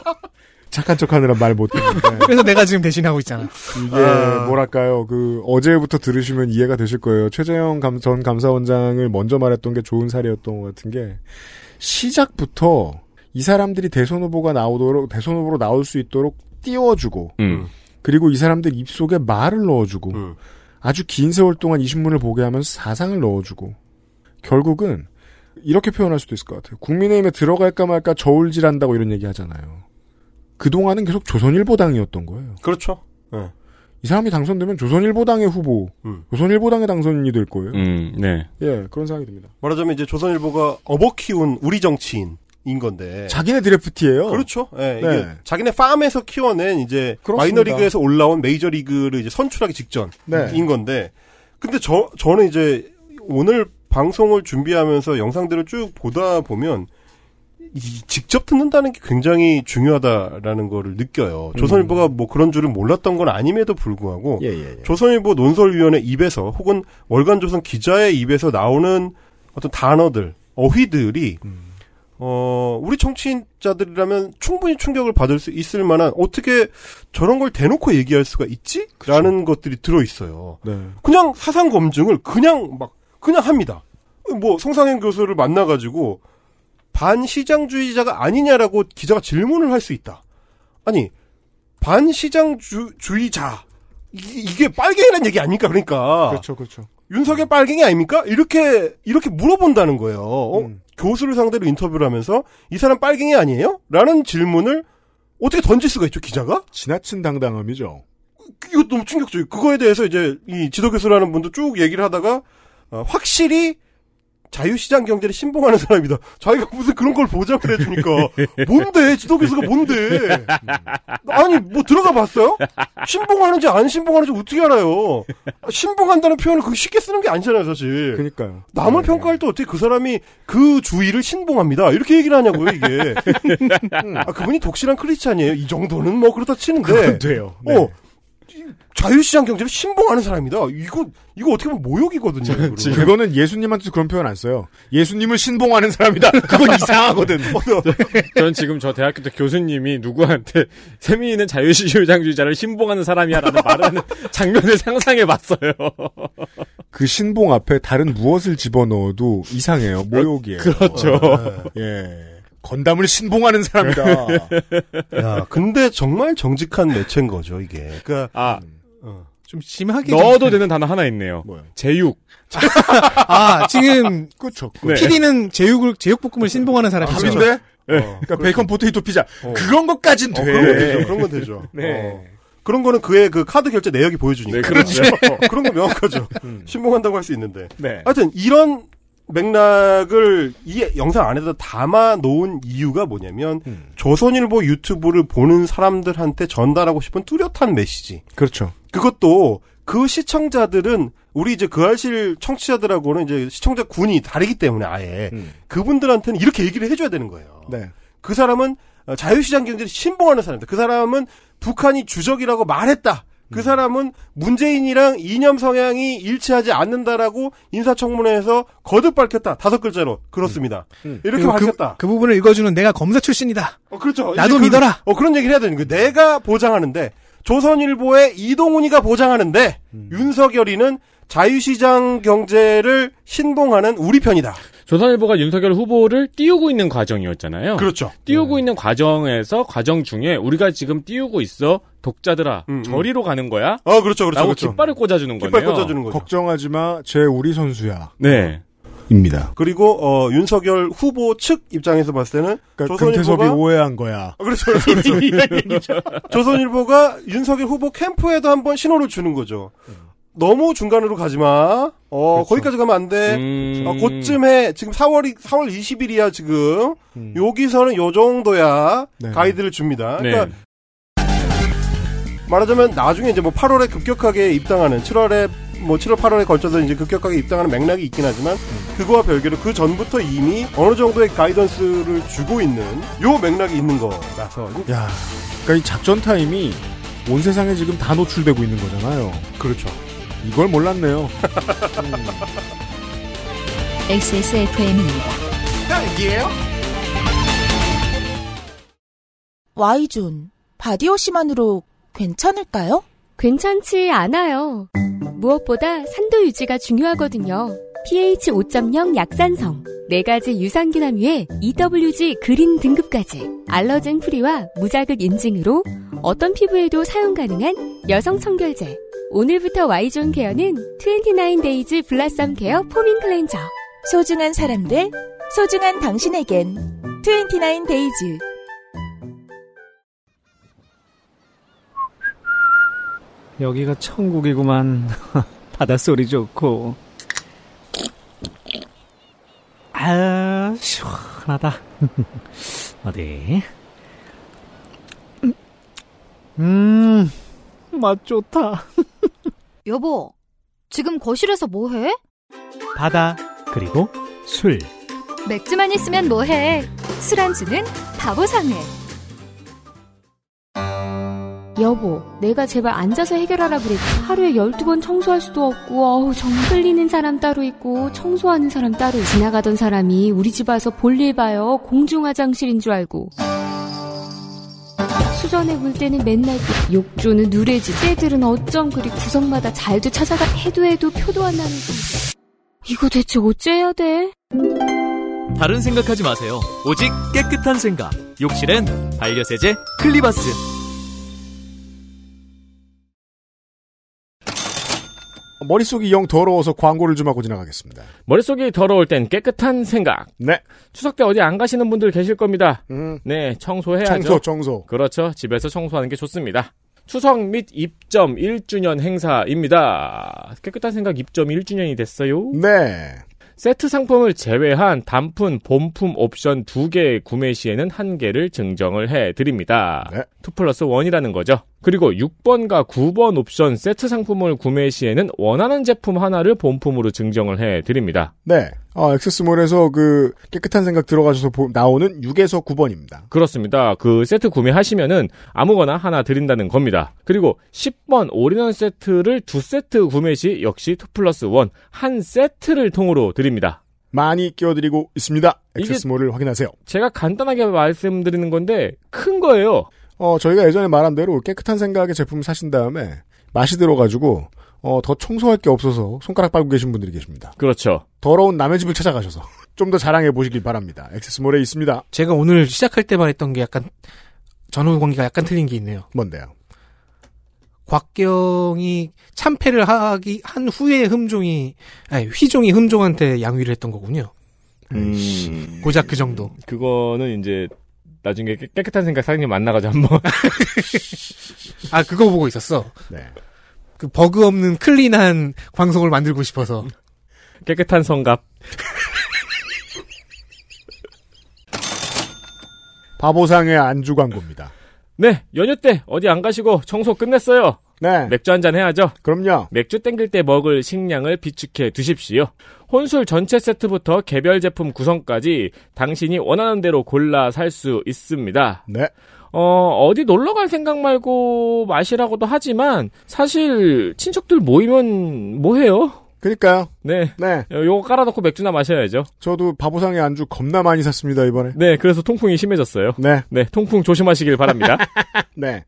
착한 척하느라 말 못했는데 그래서 내가 지금 대신하고 있잖아. 이게 뭐랄까요, 어제부터 들으시면 이해가 되실 거예요. 최재형 전 감사원장을 먼저 말했던 게 좋은 사례였던 것 같은 게, 시작부터 이 사람들이 대선 후보가 나오도록, 대선 후보로 나올 수 있도록 띄워주고 그리고 이 사람들 입속에 말을 넣어주고 아주 긴 세월 동안 이 신문을 보게 하면서 사상을 넣어주고, 결국은 이렇게 표현할 수도 있을 것 같아요. 국민의힘에 들어갈까 말까 저울질한다고 이런 얘기 하잖아요. 그동안은 계속 조선일보당이었던 거예요. 그렇죠. 네. 이 사람이 당선되면 조선일보당의 후보, 조선일보당의 당선인이 될 거예요. 네. 예, 그런 생각이 듭니다. 말하자면 이제 조선일보가 업어키운 우리 정치인. 인 건데. 자기네 드래프트예요. 그렇죠. 예. 네, 이게 네. 자기네 팜에서 키워낸 이제 그렇습니다. 마이너리그에서 올라온 메이저리그를 이제 선출하기 직전인 네. 건데. 근데 저는 이제 오늘 방송을 준비하면서 영상들을 쭉 보다 보면 직접 듣는다는 게 굉장히 중요하다라는 거를 느껴요. 조선일보가 뭐 그런 줄은 몰랐던 건 아님에도 불구하고 조선일보 논설위원회 입에서 혹은 월간조선 기자의 입에서 나오는 어떤 단어들, 어휘들이 우리 정치인자들이라면 충분히 충격을 받을 수 있을 만한, 어떻게 저런 걸 대놓고 얘기할 수가 있지? 그쵸. 라는 것들이 들어있어요. 네. 그냥 사상 검증을 그냥 합니다. 뭐, 송상현 교수를 만나가지고, 반시장주의자가 아니냐라고 기자가 질문을 할 수 있다. 아니, 반시장주의자. 이게 빨갱이란 얘기 아닙니까? 그러니까. 그렇죠, 그렇죠. 윤석열 빨갱이 아닙니까? 이렇게 물어본다는 거예요. 교수를 상대로 인터뷰를 하면서 이 사람 빨갱이 아니에요? 라는 질문을 어떻게 던질 수가 있죠, 기자가? 지나친 당당함이죠. 이것도 너무 충격적이에요. 그거에 대해서 이제 이 지도교수라는 분도 쭉 얘기를 하다가 확실히 자유시장 경제를 신봉하는 사람이다. 자기가 무슨 그런 걸 보자고 해주니까 뭔데? 지도교수가 뭔데? 아니 뭐 들어가 봤어요? 신봉하는지 안 신봉하는지 어떻게 알아요? 신봉한다는 표현을 그렇게 쉽게 쓰는 게 아니잖아요, 사실. 그러니까요. 남을 네. 평가할 때 어떻게 그 사람이 그 주의를 신봉합니다. 이렇게 얘기를 하냐고요, 이게. 아, 그분이 독실한 크리스찬이에요. 이 정도는 뭐 그렇다 치는데. 그건 돼요. 네. 자유시장 경제를 신봉하는 사람이다. 이거 어떻게 보면 모욕이거든요. 그거는 예수님한테도 그런 표현 안 써요. 예수님을 신봉하는 사람이다. 그건 이상하거든. 전 지금 저 대학교 때 교수님이 누구한테 세민이는 자유시장주의자를 신봉하는 사람이야라는 말하는 장면을 상상해봤어요. 그 신봉 앞에 다른 무엇을 집어넣어도 이상해요. 모욕이에요. 그렇죠. 예. 건담을 신봉하는 사람이다. 야, 근데 정말 정직한 매체인 거죠, 이게. 그러니까 좀 심하게 넣어도 되는 단어 하나 있네요. 뭐요? 제육. 아, 지금 그렇죠. 네. PD는 제육볶음을 신봉하는 사람이죠. 아닌데? 네. 그러니까 베이컨 포테이토 피자. 그런 것까진 돼. 그런 건 되죠. 그런 건 되죠. 네. 그런 거는 그의 그 카드 결제 내역이 보여주니까. 네, 그렇죠. 그런 거 명확하죠. 신봉한다고 할 수 있는데. 네. 하여튼 이런 맥락을 이 영상 안에다 담아 놓은 이유가 뭐냐면 조선일보 유튜브를 보는 사람들한테 전달하고 싶은 뚜렷한 메시지. 그렇죠. 그것도 그 시청자들은 우리 이제 그 알실 청취자들하고는 이제 시청자 군이 다르기 때문에 아예 그분들한테는 이렇게 얘기를 해줘야 되는 거예요. 네. 그 사람은 자유시장 경제를 신봉하는 사람이다. 그 사람은 북한이 주적이라고 말했다. 그 사람은 문재인이랑 이념 성향이 일치하지 않는다라고 인사청문회에서 거듭 밝혔다. 5글자로. 그렇습니다. 이렇게 밝혔다. 그 부분을 읽어주는 내가 검사 출신이다. 그렇죠. 나도 믿어라. 그런 얘기를 해야 되는 거예요. 내가 보장하는데, 조선일보의 이동훈이가 보장하는데, 윤석열이는 자유시장 경제를 신봉하는 우리 편이다. 조선일보가 윤석열 후보를 띄우고 있는 과정이었잖아요. 그렇죠. 띄우고 있는 과정 중에 우리가 지금 띄우고 있어. 독자들아, 저리로 가는 거야? 그렇죠, 그렇죠. 라고 깃발을 꽂아주는 거예요. 깃발 꽂아주는 거죠. 걱정하지 마, 쟤 우리 선수야. 네. 입니다. 그리고 윤석열 후보 측 입장에서 봤을 때는 그러니까 조선일보가 오해한 거야. 그렇죠. 그렇죠. 조선일보가 윤석열 후보 캠프에도 한번 신호를 주는 거죠. 너무 중간으로 가지 마. 그렇죠. 거기까지 가면 안 돼. 그쯤에 지금 4월 20일이야 지금. 여기서는 요 정도야. 네. 가이드를 줍니다. 네. 그러니까 말하자면 나중에 이제 뭐 8월에 급격하게 입당하는 7월 8월에 걸쳐서 이제 급격하게 입당하는 맥락이 있긴 하지만 그거와 별개로 그 전부터 이미 어느 정도의 가이던스를 주고 있는 요 맥락이 있는 거라서. 야, 그러니까 이 작전 타임이 온 세상에 지금 다 노출되고 있는 거잖아요. 그렇죠. 이걸 몰랐네요. XSFM입니다. 이게요? Y존 바디워시만으로 괜찮을까요? 괜찮지 않아요. 무엇보다 산도 유지가 중요하거든요. pH 5.0 약산성, 4가지 유산균함유에 EWG 그린 등급까지 알러젠 프리와 무자극 인증으로 어떤 피부에도 사용 가능한 여성 청결제. 오늘부터 Y존 케어는 29Days 블라썸 케어 포밍 클렌저. 소중한 사람들, 소중한 당신에겐 29Days. 여기가 천국이구만. 바닷소리 좋고. 아, 시원하다. 어디? 맛 좋다. 여보, 지금 거실에서 뭐해? 바다, 그리고 술. 맥주만 있으면 뭐해? 술안주는 바보상회. 여보, 내가 제발 앉아서 해결하라 그랬지. 하루에 12번 청소할 수도 없고, 정말 흘리는 사람 따로 있고 청소하는 사람 따로. 지나가던 사람이 우리 집 와서 볼일 봐요. 공중화장실인 줄 알고. 수전에 물 때는 맨날 욕조는 누레지. 쟤들은 어쩜 그리 구석마다 잘도 찾아가. 해도 표도 안 나는 건지. 이거 대체 어째야 돼? 다른 생각하지 마세요. 오직 깨끗한 생각. 욕실엔 반려세제 클리바스. 머릿속이 영 더러워서 광고를 좀 하고 지나가겠습니다. 머릿속이 더러울 땐 깨끗한 생각. 네. 추석 때 어디 안 가시는 분들 계실 겁니다. 네, 청소해야죠. 청소. 그렇죠. 집에서 청소하는 게 좋습니다. 추석 및 입점 1주년 행사입니다. 깨끗한 생각 입점 1주년이 됐어요. 네. 세트 상품을 제외한 단품, 본품 옵션 2개 구매 시에는 1개를 증정을 해드립니다. 네. 2+1이라는 거죠. 그리고 6번과 9번 옵션 세트 상품을 구매 시에는 원하는 제품 하나를 본품으로 증정을 해드립니다. 네. 엑세스몰에서 그 깨끗한 생각 들어가셔서 나오는 6에서 9번입니다. 그렇습니다. 그 세트 구매하시면은 아무거나 하나 드린다는 겁니다. 그리고 10번 올인원 세트를 2세트 구매 시 역시 2+1, 한 세트를 통으로 드립니다. 많이 끼워드리고 있습니다. 엑세스몰을 확인하세요. 제가 간단하게 말씀드리는 건데 큰 거예요. 저희가 예전에 말한 대로 깨끗한 생각의 제품 사신 다음에 맛이 들어가지고 더 청소할 게 없어서 손가락 빨고 계신 분들이 계십니다. 그렇죠. 더러운 남의 집을 찾아가셔서 좀 더 자랑해 보시길 바랍니다. 엑세스몰에 있습니다. 제가 오늘 시작할 때만 했던 게 약간 전후 관계가 약간 틀린 게 있네요. 뭔데요? 곽경이 참패를 한 후에 휘종이 흠종한테 양위를 했던 거군요. 고작 그 정도. 그거는 이제 나중에 깨끗한 생각 사장님 만나가지고 한번. 아, 그거 보고 있었어. 네. 그 버그 없는 클린한 방송을 만들고 싶어서. 깨끗한 성갑. 바보상의 안주 광고입니다. 네, 연휴 때 어디 안 가시고 청소 끝냈어요. 네. 맥주 한잔 해야죠. 그럼요. 맥주 땡길 때 먹을 식량을 비축해 두십시오. 혼술 전체 세트부터 개별 제품 구성까지 당신이 원하는 대로 골라 살 수 있습니다. 네. 어디 놀러 갈 생각 말고 마시라고도 하지만 사실 친척들 모이면 뭐해요? 그러니까요. 네. 네. 요거 깔아놓고 맥주나 마셔야죠. 저도 바보상의 안주 겁나 많이 샀습니다, 이번에. 네, 그래서 통풍이 심해졌어요. 네. 네, 통풍 조심하시길 바랍니다. 네.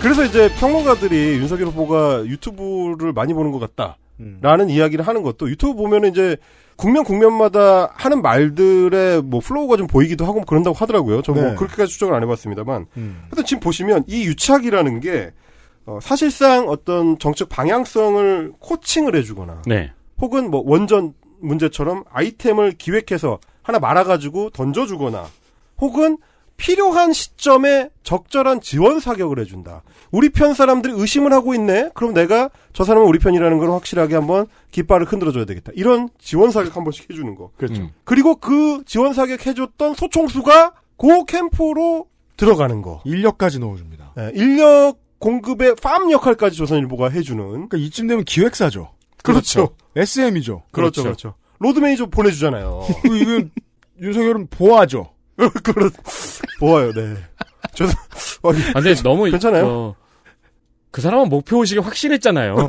그래서 이제 평론가들이 윤석열 후보가 유튜브를 많이 보는 것 같다. 라는 이야기를 하는 것도 유튜브 보면은 이제 국면마다 하는 말들의 뭐 플로우가 좀 보이기도 하고 그런다고 하더라고요. 저는 네. 뭐 그렇게까지 추적을 안 해봤습니다만. 하여튼 지금 보시면 이 유착이라는 게 사실상 어떤 정책 방향성을 코칭을 해주거나 네. 혹은 뭐 원전 문제처럼 아이템을 기획해서 하나 말아가지고 던져주거나 혹은 필요한 시점에 적절한 지원 사격을 해준다. 우리 편 사람들이 의심을 하고 있네? 그럼 내가 저 사람은 우리 편이라는 걸 확실하게 한번 깃발을 흔들어줘야 되겠다. 이런 지원 사격 한 번씩 해주는 거. 그렇죠. 그리고 그 지원 사격 해줬던 소총수가 그 캠프로 들어가는 거. 인력까지 넣어줍니다. 네, 인력 공급의 팜 역할까지 조선일보가 해주는. 그러니까 이쯤 되면 기획사죠. 그렇죠. SM이죠. 그렇죠. 로드메이저 보내주잖아요. 이건 윤석열은 보아죠. 보아요, 네. 저도, 근데 너무, 괜찮아요? 그 사람은 목표의식이 확실했잖아요.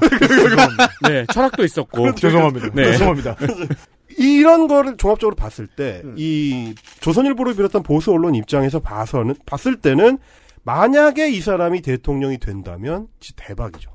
네, 철학도 있었고. 죄송합니다. 네. 죄송합니다. 이런 거를 종합적으로 봤을 때, 이 조선일보를 비롯한 보수 언론 입장에서 봤을 때는, 만약에 이 사람이 대통령이 된다면, 진짜 대박이죠.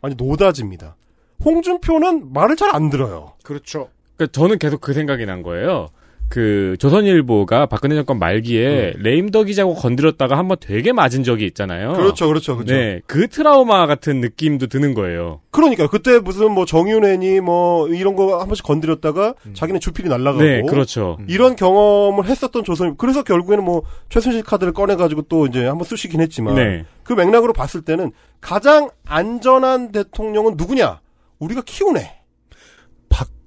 아니, 노다지입니다. 홍준표는 말을 잘 안 들어요. 그렇죠. 그러니까 저는 계속 그 생각이 난 거예요. 그 조선일보가 박근혜 정권 말기에 레임덕이자고 건드렸다가 한번 되게 맞은 적이 있잖아요. 그렇죠. 네, 그 트라우마 같은 느낌도 드는 거예요. 그러니까 그때 무슨 뭐 정윤회니 뭐 이런 거 한 번씩 건드렸다가 자기네 주필이 날아가고. 네, 그렇죠. 이런 경험을 했었던 조선일보. 그래서 결국에는 뭐 최순실 카드를 꺼내가지고 또 이제 한번 쑤시긴 했지만 네. 그 맥락으로 봤을 때는 가장 안전한 대통령은 누구냐? 우리가 키우네.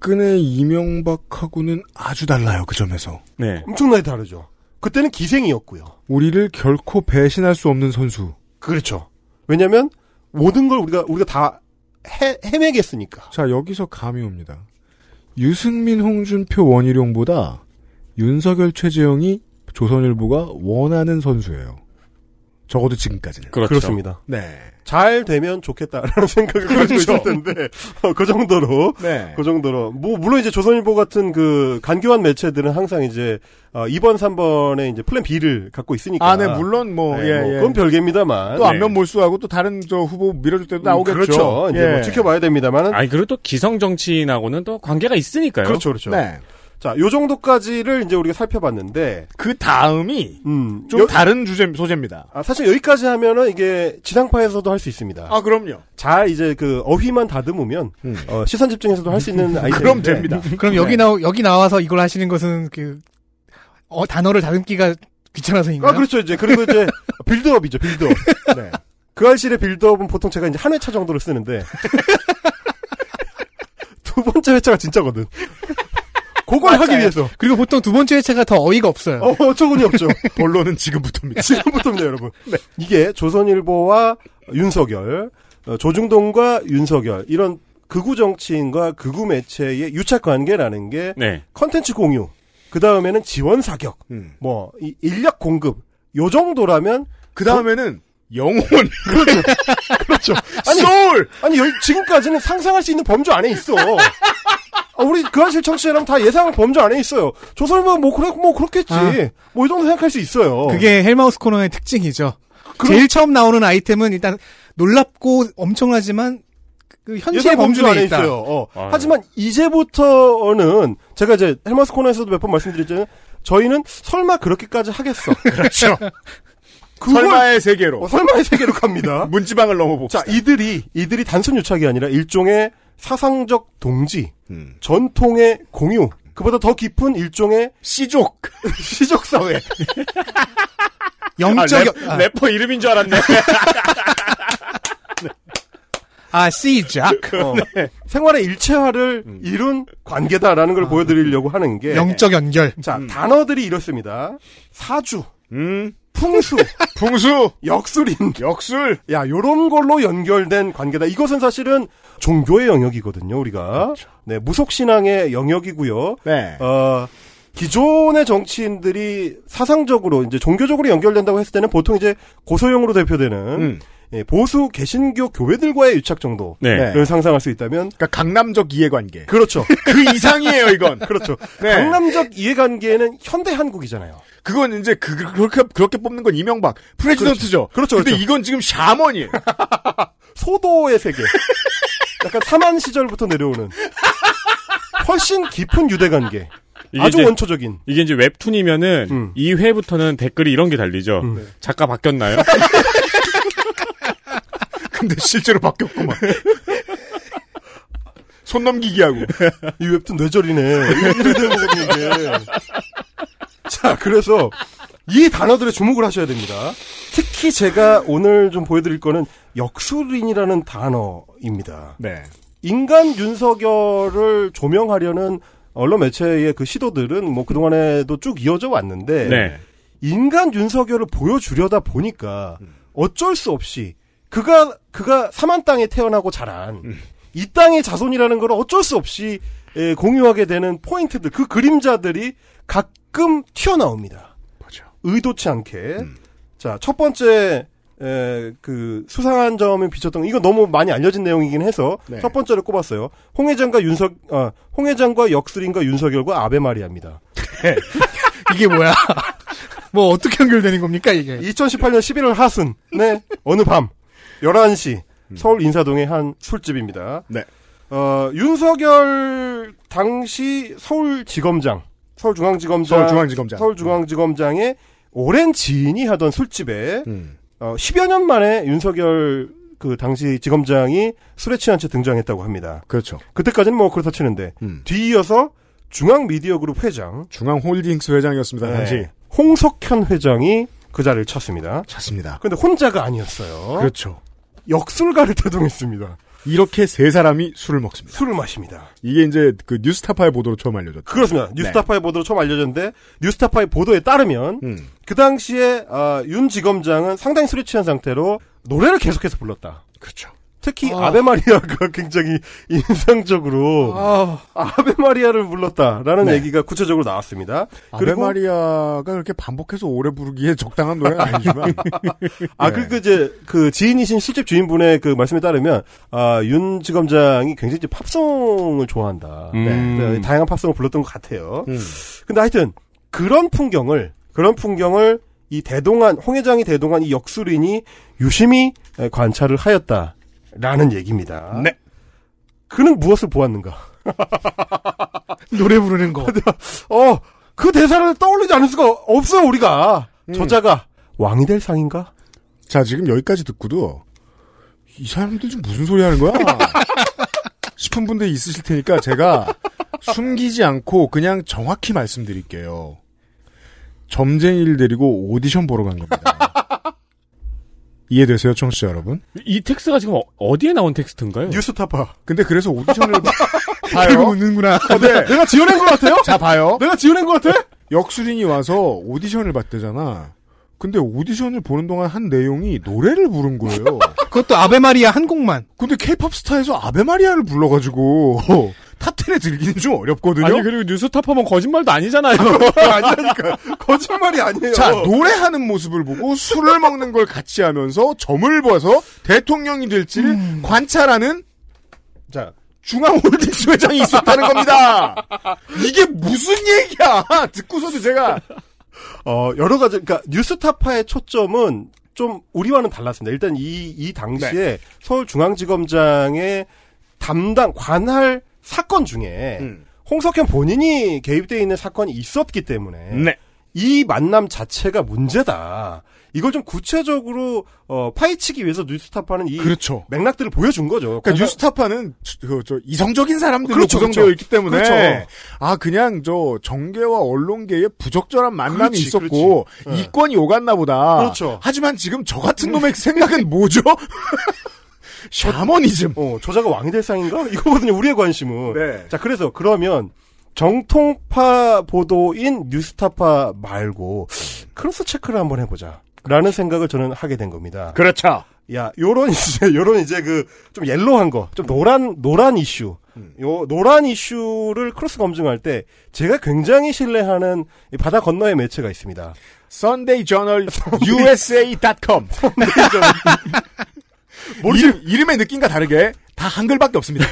박근혜 이명박하고는 아주 달라요. 그 점에서. 네. 엄청나게 다르죠. 그때는 기생이었고요. 우리를 결코 배신할 수 없는 선수. 그렇죠. 왜냐하면 모든 걸 우리가 다 헤매겠으니까. 자, 여기서 감이 옵니다. 유승민, 홍준표, 원희룡보다 윤석열, 최재형이 조선일보가 원하는 선수예요. 적어도 지금까지는. 그렇죠. 그렇습니다. 네. 잘 되면 좋겠다라는 생각을 그렇죠. 가지고 있었는데, 그 정도로. 네. 그 정도로. 뭐, 물론 이제 조선일보 같은 그 간교한 매체들은 항상 이제, 2번, 3번에 이제 플랜 B를 갖고 있으니까. 아, 네, 물론 뭐, 네, 예, 뭐 그건 별개입니다만. 또 안면 몰수하고 또 다른 저 후보 밀어줄 때도 나오겠죠. 그렇죠. 이제 예. 뭐 지켜봐야 됩니다만은. 아니, 그리고 또 기성 정치인하고는 또 관계가 있으니까요. 그렇죠, 그렇죠. 네. 자, 요 정도까지를 이제 우리가 살펴봤는데 그 다음이 좀 다른 주제 소재입니다. 아, 사실 여기까지 하면은 이게 지상파에서도 할 수 있습니다. 아, 그럼요. 잘 이제 그 어휘만 다듬으면 시선 집중에서도 할 수 있는 아이템인데 그럼 됩니다. 그럼 여기 여기 나와서 이걸 하시는 것은 그 단어를 다듬기가 귀찮아서인가요? 아, 그렇죠. 이제 그리고 이제 빌드업이죠, 빌드업. 네. 그 알실의 빌드업은 보통 제가 이제 한 회차 정도를 쓰는데 두 번째 회차가 진짜거든. 그걸 하기 위해서. 그리고 보통 두 번째 회차가 더 어이가 없어요. 어처구니 없죠. 본론은 지금부터입니다. 지금부터입니다, 여러분. 네. 이게 조선일보와 윤석열, 조중동과 윤석열, 이런 극우 정치인과 극우 매체의 유착 관계라는 게 네. 컨텐츠 공유, 그 다음에는 지원 사격, 뭐 인력 공급, 요 정도라면 그 다음에는 영혼. 그렇죠. 그렇죠. 아니, 소울. 아니 지금까지는 상상할 수 있는 범주 안에 있어. 우리 그 사실 청취자라면 다 예상한 범주 안에 있어요. 조선일보는 뭐 그렇겠지. 아. 뭐 이 정도 생각할 수 있어요. 그게 헬마우스 코너의 특징이죠. 제일 처음 나오는 아이템은 일단 놀랍고 엄청나지만 그 현실의 범주 안에 있다. 있어요. 아, 하지만 이제부터는 제가 이제 헬마우스 코너에서도 몇 번 말씀드렸지만 저희는 설마 그렇게까지 하겠어. 그렇죠. 설마의 세계로. 설마의 세계로 갑니다. 문지방을 넘어봅시다. 자, 이들이 단순 유착이 아니라 일종의 사상적 동지, 전통의 공유, 그보다 더 깊은 일종의 시족 사회. 영적 래퍼 이름인 줄 알았네. 네. 아, 시작. 네. 생활의 일체화를 이룬 관계다라는 걸 보여드리려고 하는 게 영적 연결. 자, 단어들이 이렇습니다. 사주, 풍수, 역술인, 야, 요런 걸로 연결된 관계다. 이것은 사실은 종교의 영역이거든요, 우리가. 그렇죠. 네, 무속신앙의 영역이고요. 네. 기존의 정치인들이 사상적으로, 이제 종교적으로 연결된다고 했을 때는 보통 이제 고소형으로 대표되는, 예, 보수 개신교 교회들과의 유착 정도를 네. 상상할 수 있다면, 그러니까 강남적 이해관계. 그렇죠. 그 이상이에요, 이건. 그렇죠. 네. 강남적 이해관계는 현대 한국이잖아요. 그건 이제 그렇게 뽑는 건 이명박 프레지던트죠. 그렇죠. 근데 이건 지금 샤먼이에요. 소도의 세계. 약간 사만 시절부터 내려오는 훨씬 깊은 유대관계. 아주 원초적인. 이게 이제 웹툰이면은 2회부터는 댓글이 이런 게 달리죠. 작가 바뀌었나요? 근데 실제로 바뀌었구만. 손 넘기기 하고. 이 웹툰 뇌절이네. 이런 대목인데. 자, 그래서 이 단어들에 주목을 하셔야 됩니다. 특히 제가 오늘 좀 보여드릴 거는 역술인이라는 단어입니다. 네. 인간 윤석열을 조명하려는 언론 매체의 그 시도들은 뭐 그동안에도 쭉 이어져 왔는데 네. 인간 윤석열을 보여주려다 보니까 어쩔 수 없이 그가 사만 땅에 태어나고 자란 이 땅의 자손이라는 걸 어쩔 수 없이 공유하게 되는 포인트들, 그 그림자들이 가끔 튀어나옵니다. 맞아. 의도치 않게. 자, 첫 번째 그 수상한 점을 비쳤던 이거 너무 많이 알려진 내용이긴 해서 네. 첫 번째를 꼽았어요. 홍회장과 역술인과 윤석열과 아베마리아입니다. 이게 뭐야? 뭐 어떻게 연결되는 겁니까 이게? 2018년 11월 하순 네 어느 밤 11시 서울 인사동의 한 술집입니다. 네. 윤석열 당시 서울중앙지검장의 오랜 지인이 하던 술집에 10여 년 만에 윤석열 그 당시 지검장이 술에 취한 채 등장했다고 합니다. 그렇죠. 그때까지는 뭐 그렇다 치는데 뒤이어서 중앙미디어그룹 회장, 중앙홀딩스 회장이었습니다. 당시 네. 홍석현 회장이 그 자리를 찾습니다. 그런데 혼자가 아니었어요. 그렇죠. 역술가를 대동했습니다. 이렇게 세 사람이 술을 먹습니다. 술을 마십니다. 이게 이제 그 뉴스타파의 보도로 처음 알려졌죠. 그렇습니다. 뉴스타파의 네. 보도로 처음 알려졌는데 뉴스타파의 보도에 따르면 그 당시에 윤 지검장은 상당히 술에 취한 상태로 노래를 계속해서 불렀다. 그렇죠. 특히 아베마리아가 굉장히 인상적으로 아베마리아를 불렀다라는 얘기가 구체적으로 나왔습니다. 아베마리아가 그렇게 반복해서 오래 부르기에 적당한 노래는 아니지만 그리고 이제 그 지인이신 실제 주인분의 그 말씀에 따르면 윤 지검장이 굉장히 이제 팝송을 좋아한다. 네, 다양한 팝송을 불렀던 것 같아요. 근데 하여튼 그런 풍경을 이 홍 회장이 대동한 이 역술인이 유심히 관찰을 하였다. 라는 얘기입니다. 네. 그는 무엇을 보았는가? 노래 부르는 거. 그 대사를 떠올리지 않을 수가 없어요, 우리가. 저자가 왕이 될 상인가? 자, 지금 여기까지 듣고도 이 사람들 지금 무슨 소리 하는 거야? 싶은 분들이 있으실 테니까 제가 숨기지 않고 그냥 정확히 말씀드릴게요. 점쟁이를 데리고 오디션 보러 간 겁니다. 이해되세요, 청취자 여러분? 이 텍스트가 지금 어디에 나온 텍스트인가요? 뉴스타파. 근데 그래서 오디션을 봐요. 그리고 웃는구나. 내가 지어낸 것 같아요? 자, 봐요. 내가 지어낸 것 같아? 역술인이 와서 오디션을 봤대잖아. 근데 오디션을 보는 동안 한 내용이 노래를 부른 거예요. 그것도 아베마리아 한 곡만. 근데 케이팝 스타에서 아베마리아를 불러가지고 탑10에 들기는 좀 어렵거든요. 아니, 그리고 뉴스타파면 거짓말도 아니잖아요. 아니라니까. 거짓말이 아니에요. 자, 노래하는 모습을 보고 술을 먹는 걸 같이 하면서 점을 봐서 대통령이 될지를 관찰하는 중앙홀딩스 회장이 있었다는 겁니다. 이게 무슨 얘기야. 듣고서도 제가 여러 가지, 그러니까 뉴스타파의 초점은 좀 우리와는 달랐습니다. 일단 이 당시에 서울중앙지검장의 관할 사건 중에 홍석현 본인이 개입되어 있는 사건이 있었기 때문에 이 만남 자체가 문제다. 이걸 좀 구체적으로 파헤치기 위해서 뉴스타파는 이 맥락들을 보여준 거죠. 그러니까 뉴스타파는 이성적인 사람들로 구성되어 있기 때문에 그냥 정계와 언론계의 부적절한 만남이 있었고 이권이 오갔나 보다. 하지만 지금 저 같은 놈의 생각은 뭐죠? 샤머니즘. 저자가 왕이 될 상인가? 이거거든요, 우리의 관심은. 자, 그래서 그러면 정통파 보도인 뉴스타파 말고 크로스 체크를 한번 해보자. 라는 생각을 저는 하게 된 겁니다. 그렇죠. 야, 요런 이제 그 좀 옐로한 거, 좀 노란 이슈. 요 노란 이슈를 크로스 검증할 때 제가 굉장히 신뢰하는 바다 건너의 매체가 있습니다. Sunday Journal USA.com. 이름의 느낌과 다르게 다 한글밖에 없습니다.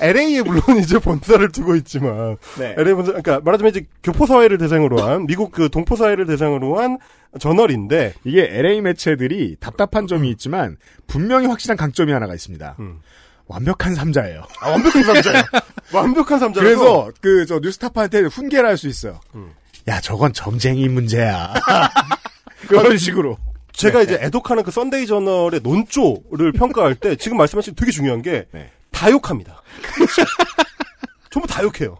LA에 물론 이제 본사를 두고 있지만 LA 본사, 그러니까 말하자면 이제 교포사회를 대상으로 한 미국 그 동포사회를 대상으로 한 저널인데, 이게 LA 매체들이 답답한 점이 있지만 분명히 확실한 강점이 하나가 있습니다. 완벽한 삼자예요. 완벽한 삼자예요. 완벽한 삼자라서 그래서 뉴스타파한테 훈계를 할 수 있어요. 야, 저건 점쟁이 문제야. 그런 식으로. 제가 이제 애독하는 그 썬데이 저널의 논조를 평가할 때 지금 말씀하신 되게 중요한 게 다 욕합니다. 전부 다 욕해요.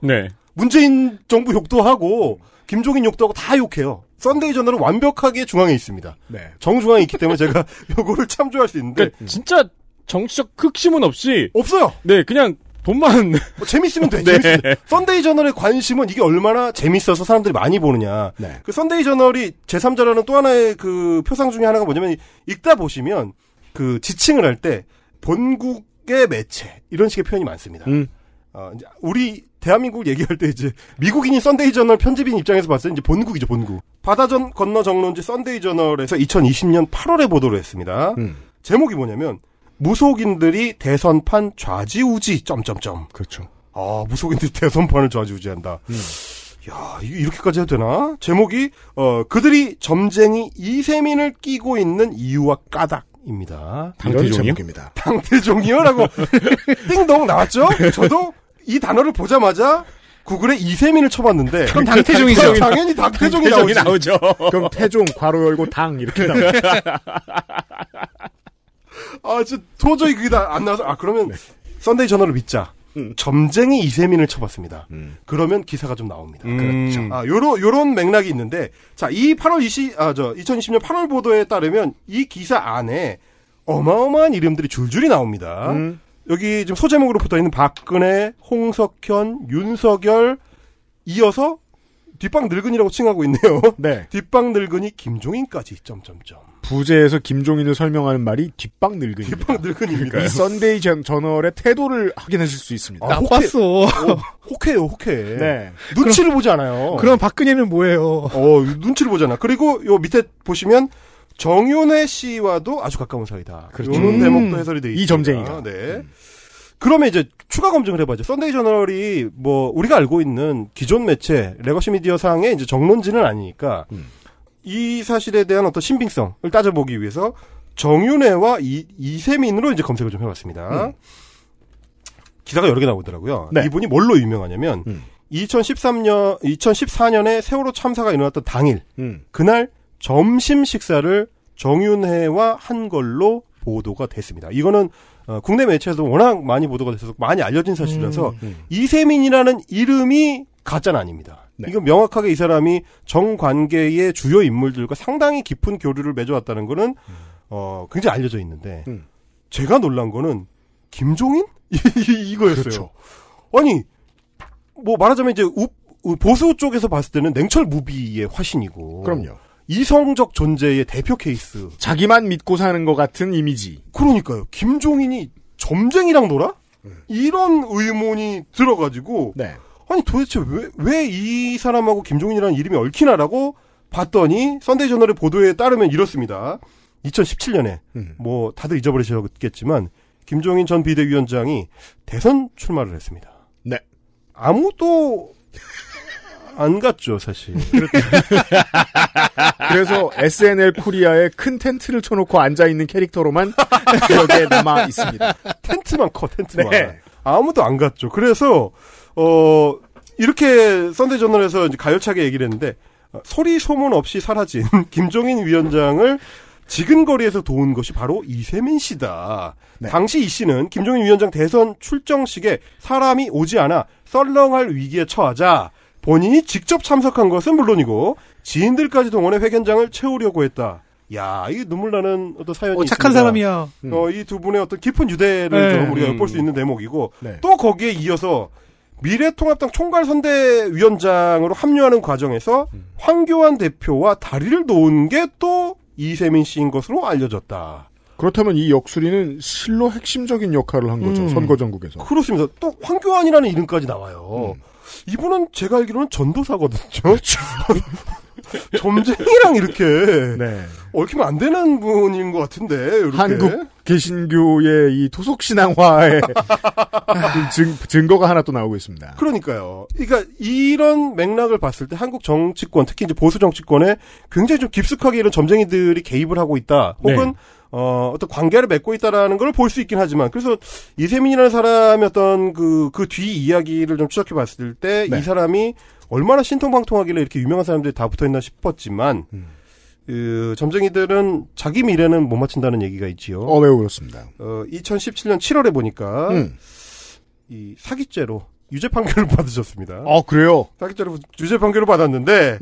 문재인 정부 욕도 하고 김종인 욕도 하고 다 욕해요. 썬데이 저널은 완벽하게 중앙에 있습니다. 정중앙에 있기 때문에 제가 요거를 참조할 수 있는데, 그러니까 진짜 정치적 흑심은 없어요. 그냥 돈만 재밌으면 돼. 썬데이 저널의 관심은 이게 얼마나 재밌어서 사람들이 많이 보느냐. 그 썬데이 저널이 제3자라는 또 하나의 그 표상 중에 하나가 뭐냐면, 읽다 보시면 그 지칭을 할 때 본국의 매체 이런 식의 표현이 많습니다. 이제 우리 대한민국을 얘기할 때 이제 미국인이 썬데이 저널 편집인 입장에서 봤을 때 이제 본국이죠, 본국. 바다 건너 정론지 썬데이 저널에서 2020년 8월에 보도를 했습니다. 제목이 뭐냐면, 무속인들이 대선판 좌지우지 . 그렇죠. 무속인들이 대선판을 좌지우지한다. 야, 이렇게까지 해도 되나? 제목이 그들이 점쟁이 이세민을 끼고 있는 이유와 까닭입니다. 당태종입니다. 당태종이요라고 띵동 나왔죠? 저도 이 단어를 보자마자 구글에 이세민을 쳐봤는데, 그럼 당태종이죠. 당연히 당태종이 나오죠. 그럼 태종 괄호 열고 당 이렇게 나오죠. 진짜 도저히 그게 다 안 나와서, 그러면 썬데이 저널을 믿자. 점쟁이 이세민을 쳐봤습니다. 그러면 기사가 좀 나옵니다. 그렇죠. 요런 맥락이 있는데, 자, 이 2020년 8월 보도에 따르면 이 기사 안에 어마어마한 이름들이 줄줄이 나옵니다. 여기 지금 소제목으로 붙어있는 박근혜, 홍석현, 윤석열, 이어서 뒷방 늙은이라고 칭하고 있네요. 네. 뒷방 늙은이 김종인까지 점점점. 부제에서 김종인을 설명하는 말이 뒷방 늙은이. 뒷방 늙은입니다. 이 선데이 저널의 태도를 확인하실 수 있습니다. 아, 나빴어. 혹해요, 혹해. 네. 눈치를 보지 않아요. 그럼 박근혜는 뭐예요? 눈치를 보잖아. 그리고 요 밑에 보시면 정윤회 씨와도 아주 가까운 사이다. 그렇죠. 요런 대목도 해설이 돼 있습니다. 이 점쟁이가. 네. 그러면 이제 추가 검증을 해봐야죠. 선데이 저널이 뭐 우리가 알고 있는 기존 매체 레거시 미디어상의 이제 정론지는 아니니까 이 사실에 대한 어떤 신빙성을 따져보기 위해서 정윤회와 이세민으로 이제 검색을 좀 해봤습니다. 기사가 여러 개 나오더라고요. 네. 이분이 뭘로 유명하냐면 2014년에 세월호 참사가 일어났던 당일 그날 점심 식사를 정윤회와 한 걸로 보도가 됐습니다. 이거는 국내 매체에서 워낙 많이 보도가 돼서 많이 알려진 사실이라서 이세민이라는 이름이 가짜는 아닙니다. 네. 이건 명확하게 이 사람이 정관계의 주요 인물들과 상당히 깊은 교류를 맺어왔다는 거는 굉장히 알려져 있는데 제가 놀란 거는 김종인? 이거였어요. 그렇죠. 아니 뭐 말하자면 이제 보수 쪽에서 봤을 때는 냉철 무비의 화신이고 그럼요. 이성적 존재의 대표 케이스. 자기만 믿고 사는 것 같은 이미지. 그러니까요. 김종인이 점쟁이랑 놀아? 이런 의문이 들어가지고 네. 아니 도대체 왜 이 사람하고 김종인이라는 이름이 얽히나라고 봤더니 선데이 저널의 보도에 따르면 이렇습니다. 2017년에 뭐 다들 잊어버리셨겠지만 김종인 전 비대위원장이 대선 출마를 했습니다. 네. 아무도 안 갔죠, 사실. 그래서 SNL 코리아에 큰 텐트를 쳐놓고 앉아있는 캐릭터로만 기억에 남아 있습니다. 텐트만 커, 텐트만. 네. 아무도 안 갔죠. 그래서, 이렇게 선데이 저널에서 이제 가열차게 얘기를 했는데, 소리 소문 없이 사라진 김종인 위원장을 지근거리에서 도운 것이 바로 이세민 씨다. 네. 당시 이 씨는 김종인 위원장 대선 출정식에 사람이 오지 않아 썰렁할 위기에 처하자, 본인이 직접 참석한 것은 물론이고 지인들까지 동원해 회견장을 채우려고 했다. 야, 이 눈물 나는 어떤 사연이 있습니다. 착한 사람이야. 이 두 분의 어떤 깊은 유대를 좀 우리가 엿볼 수 있는 대목이고 네. 또 거기에 이어서 미래통합당 총괄선대위원장으로 합류하는 과정에서 황교안 대표와 다리를 놓은 게 또 이세민 씨인 것으로 알려졌다. 그렇다면 이 역술인은 실로 핵심적인 역할을 한 거죠. 선거 전국에서. 그렇습니다. 또 황교안이라는 이름까지 나와요. 이분은 제가 알기로는 전도사거든요. 점쟁이랑 이렇게 네. 얽히면 안 되는 분인 것 같은데 이렇게. 한국 개신교의 이 토속신앙화의 증거가 하나 또 나오고 있습니다. 그러니까요. 그러니까 이런 맥락을 봤을 때 한국 정치권, 특히 이제 보수 정치권에 굉장히 좀 깊숙하게 이런 점쟁이들이 개입을 하고 있다. 혹은 네. 어떤 관계를 맺고 있다라는 걸 볼 수 있긴 하지만, 그래서 이세민이라는 사람이 어떤 그 뒤 이야기를 좀 추적해 봤을 때, 네. 이 사람이 얼마나 신통방통하길래 이렇게 유명한 사람들이 다 붙어 있나 싶었지만, 그, 점쟁이들은 자기 미래는 못 맞춘다는 얘기가 있지요. 매우 그렇습니다. 2017년 7월에 보니까, 이 사기죄로 유죄 판결을 받으셨습니다. 아, 그래요? 사기죄로 유죄 판결을 받았는데,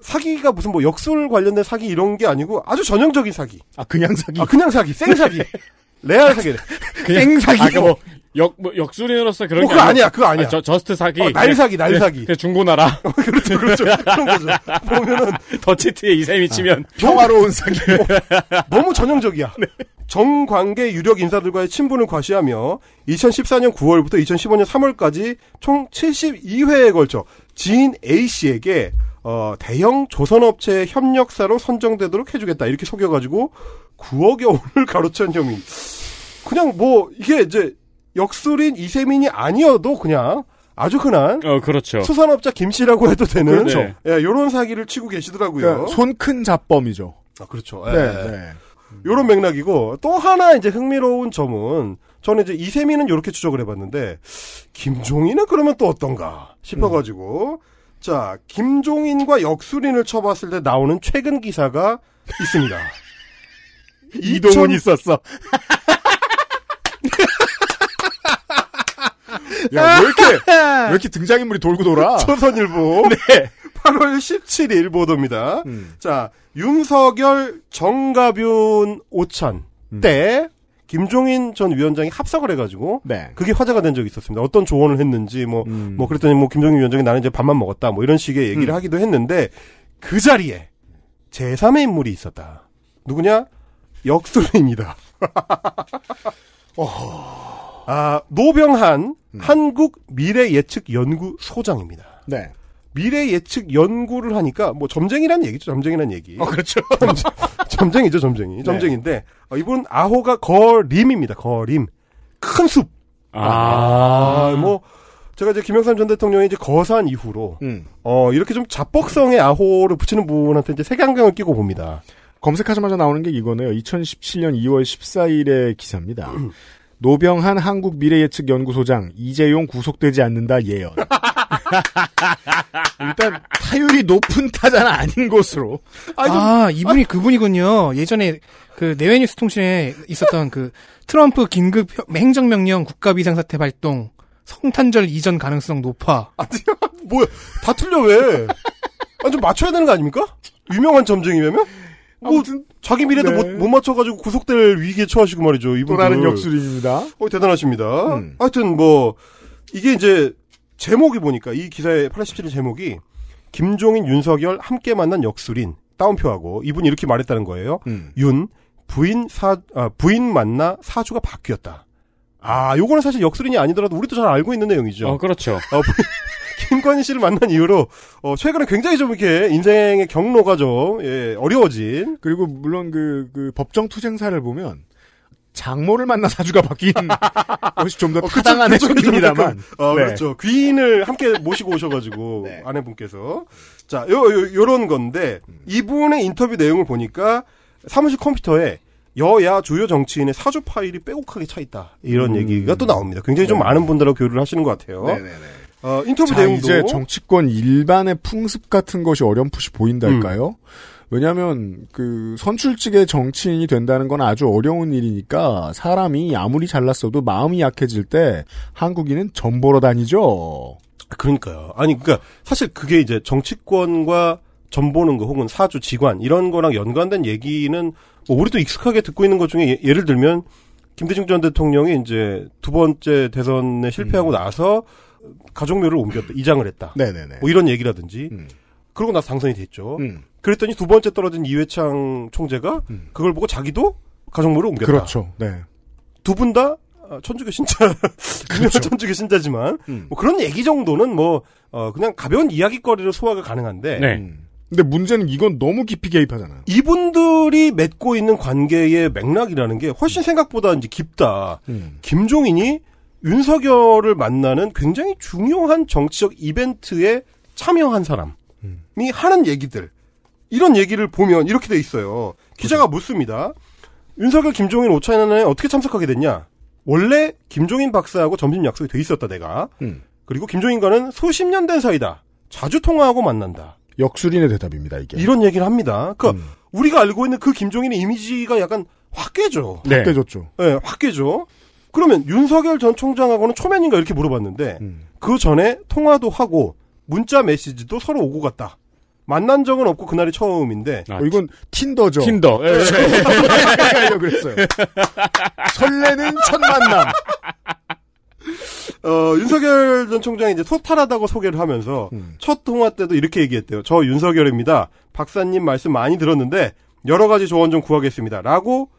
사기가 무슨 뭐 역술 관련된 사기 이런 게 아니고 아주 전형적인 사기. 아, 그냥 사기? 아, 그냥 사기. 생사기. 레알 사기래. 생사기. 아, 그러니까 뭐 역술인으로서 그런 게 그거 아니야. 그거 아니야. 저스트 사기. 날사기, 날사기. 그냥 중고나라. 그렇죠, 그렇죠. 그런 거죠. 보면은. 더치트에 이세미 치면. 평화로운 사기. 너무 전형적이야. 네. 정관계 유력 인사들과의 친분을 과시하며 2014년 9월부터 2015년 3월까지 총 72회에 걸쳐 지인 A씨에게 대형 조선업체의 협력사로 선정되도록 해주겠다. 이렇게 속여가지고 9억여 원을 가로챈 혐의. 그냥 뭐, 이게 이제 역술인 이세민이 아니어도 그냥 아주 흔한. 그렇죠. 수산업자 김씨라고 해도 되는. 그렇죠. 네. 예, 요런 사기를 치고 계시더라고요. 그러니까 손큰 잡범이죠. 아, 그렇죠. 예. 네. 네. 요런 맥락이고 또 하나 이제 흥미로운 점은 저는 이제 이세민은 요렇게 추적을 해봤는데 김종인은 그러면 또 어떤가 싶어가지고 자, 김종인과 역술인을 쳐봤을 때 나오는 최근 기사가 있습니다. 이동훈이 있었어. 야, 왜 이렇게 등장인물이 돌고 돌아? 조선일보. 네. 8월 17일 보도입니다. 자, 윤석열, 정가균, 오찬 때 김종인 전 위원장이 합석을 해가지고 네. 그게 화제가 된 적이 있었습니다. 어떤 조언을 했는지 뭐 그랬더니 뭐 김종인 위원장이 나는 이제 밥만 먹었다 뭐 이런 식의 얘기를 하기도 했는데 그 자리에 제3의 인물이 있었다. 누구냐? 역술인이다. 아, 노병한 한국 미래 예측 연구 소장입니다. 네. 미래 예측 연구를 하니까 뭐 점쟁이라는 얘기죠. 점쟁이라는 얘기. 그렇죠. 점쟁이죠. 점쟁이. 점쟁인데 네. 이분 아호가 거림입니다. 거림. 큰 숲. 뭐 제가 이제 김영삼 전 대통령이 이제 거산 이후로 이렇게 좀 자뻑성의 아호를 붙이는 분한테 이제 색안경을 끼고 봅니다. 검색하자마자 나오는 게 이거네요. 2017년 2월 14일의 기사입니다. 노병한 한국 미래예측연구소장 이재용 구속되지 않는다 예언. 일단 타율이 높은 타자는 아닌 것으로. 이분이 그분이군요. 예전에 그 내외뉴스 통신에 있었던 그 트럼프 긴급 행정명령 국가비상사태 발동 성탄절 이전 가능성 높아. 뭐야? 다 틀려 왜? 좀 맞춰야 되는 거 아닙니까? 유명한 점쟁이라면? 뭐 아무튼, 자기 미래도 못 맞춰가지고 구속될 위기에 처하시고 말이죠. 이분들. 또 다른 역술인입니다. 대단하십니다. 하여튼 뭐 이게 이제 제목이 보니까 이 기사의 87의 제목이 김종인 윤석열 함께 만난 역술인 따옴표하고 이분이 이렇게 말했다는 거예요. 윤 부인 만나 사주가 바뀌었다. 요거는 사실 역술인이 아니더라도 우리도 잘 알고 있는 내용이죠. 그렇죠. 김건희 씨를 만난 이후로 최근에 굉장히 좀 이렇게 인생의 경로가 좀 어려워진. 그리고 물론 그 법정 투쟁사를 보면 장모를 만나 사주가 바뀐 것이 좀 더 타당한 해석입니다만. 네. 그렇죠. 귀인을 함께 모시고 오셔가지고 네. 아내분께서 자 요런 건데 이분의 인터뷰 내용을 보니까 사무실 컴퓨터에 여야 주요 정치인의 사주 파일이 빼곡하게 차 있다 이런 얘기가 또 나옵니다. 굉장히 좀 많은 분들하고 교류를 하시는 것 같아요. 네네네. 인터뷰 내용도 이제 정치권 일반의 풍습 같은 것이 어렴풋이 보인달까요? 왜냐하면 그 선출직의 정치인이 된다는 건 아주 어려운 일이니까 사람이 아무리 잘났어도 마음이 약해질 때 한국인은 점 보러 다니죠. 그러니까요. 그러니까 사실 그게 이제 정치권과 점 보는 거 혹은 사주 지관 이런 거랑 연관된 얘기는 뭐 우리도 익숙하게 듣고 있는 것 중에 예를 들면 김대중 전 대통령이 이제 두 번째 대선에 실패하고 나서 가족묘를 옮겼다. 이장을 했다. 네네네. 뭐 이런 얘기라든지. 그러고 나서 당선이 됐죠. 그랬더니 두 번째 떨어진 이회창 총재가 그걸 보고 자기도 가족묘를 옮겼다. 그렇죠. 네. 두 분 다 천주교 신자, 그렇죠. 천주교 신자지만 뭐 그런 얘기 정도는 뭐 그냥 가벼운 이야기거리로 소화가 가능한데. 네. 근데 문제는 이건 너무 깊이 개입하잖아요. 이분들이 맺고 있는 관계의 맥락이라는 게 훨씬 생각보다 이제 깊다. 김종인이 윤석열을 만나는 굉장히 중요한 정치적 이벤트에 참여한 사람이 하는 얘기들. 이런 얘기를 보면 이렇게 돼 있어요. 기자가 묻습니다. 윤석열, 김종인 오찬에 어떻게 참석하게 됐냐? 원래 김종인 박사하고 점심 약속이 돼 있었다, 내가. 그리고 김종인과는 수십 년 된 사이다. 자주 통화하고 만난다. 역술인의 대답입니다, 이게. 이런 얘기를 합니다. 그러니까 우리가 알고 있는 그 김종인의 이미지가 약간 확 깨져. 네. 확 깨졌죠. 네, 확 깨져. 그러면 윤석열 전 총장하고는 초면인가 이렇게 물어봤는데 그 전에 통화도 하고 문자 메시지도 서로 오고 갔다. 만난 적은 없고 그날이 처음인데 이건 틴더죠. 틴더. 그랬어요. 설레는 첫 만남. 윤석열 전 총장이 이제 소탈하다고 소개를 하면서 첫 통화 때도 이렇게 얘기했대요. 저 윤석열입니다. 박사님 말씀 많이 들었는데 여러 가지 조언 좀 구하겠습니다. 라고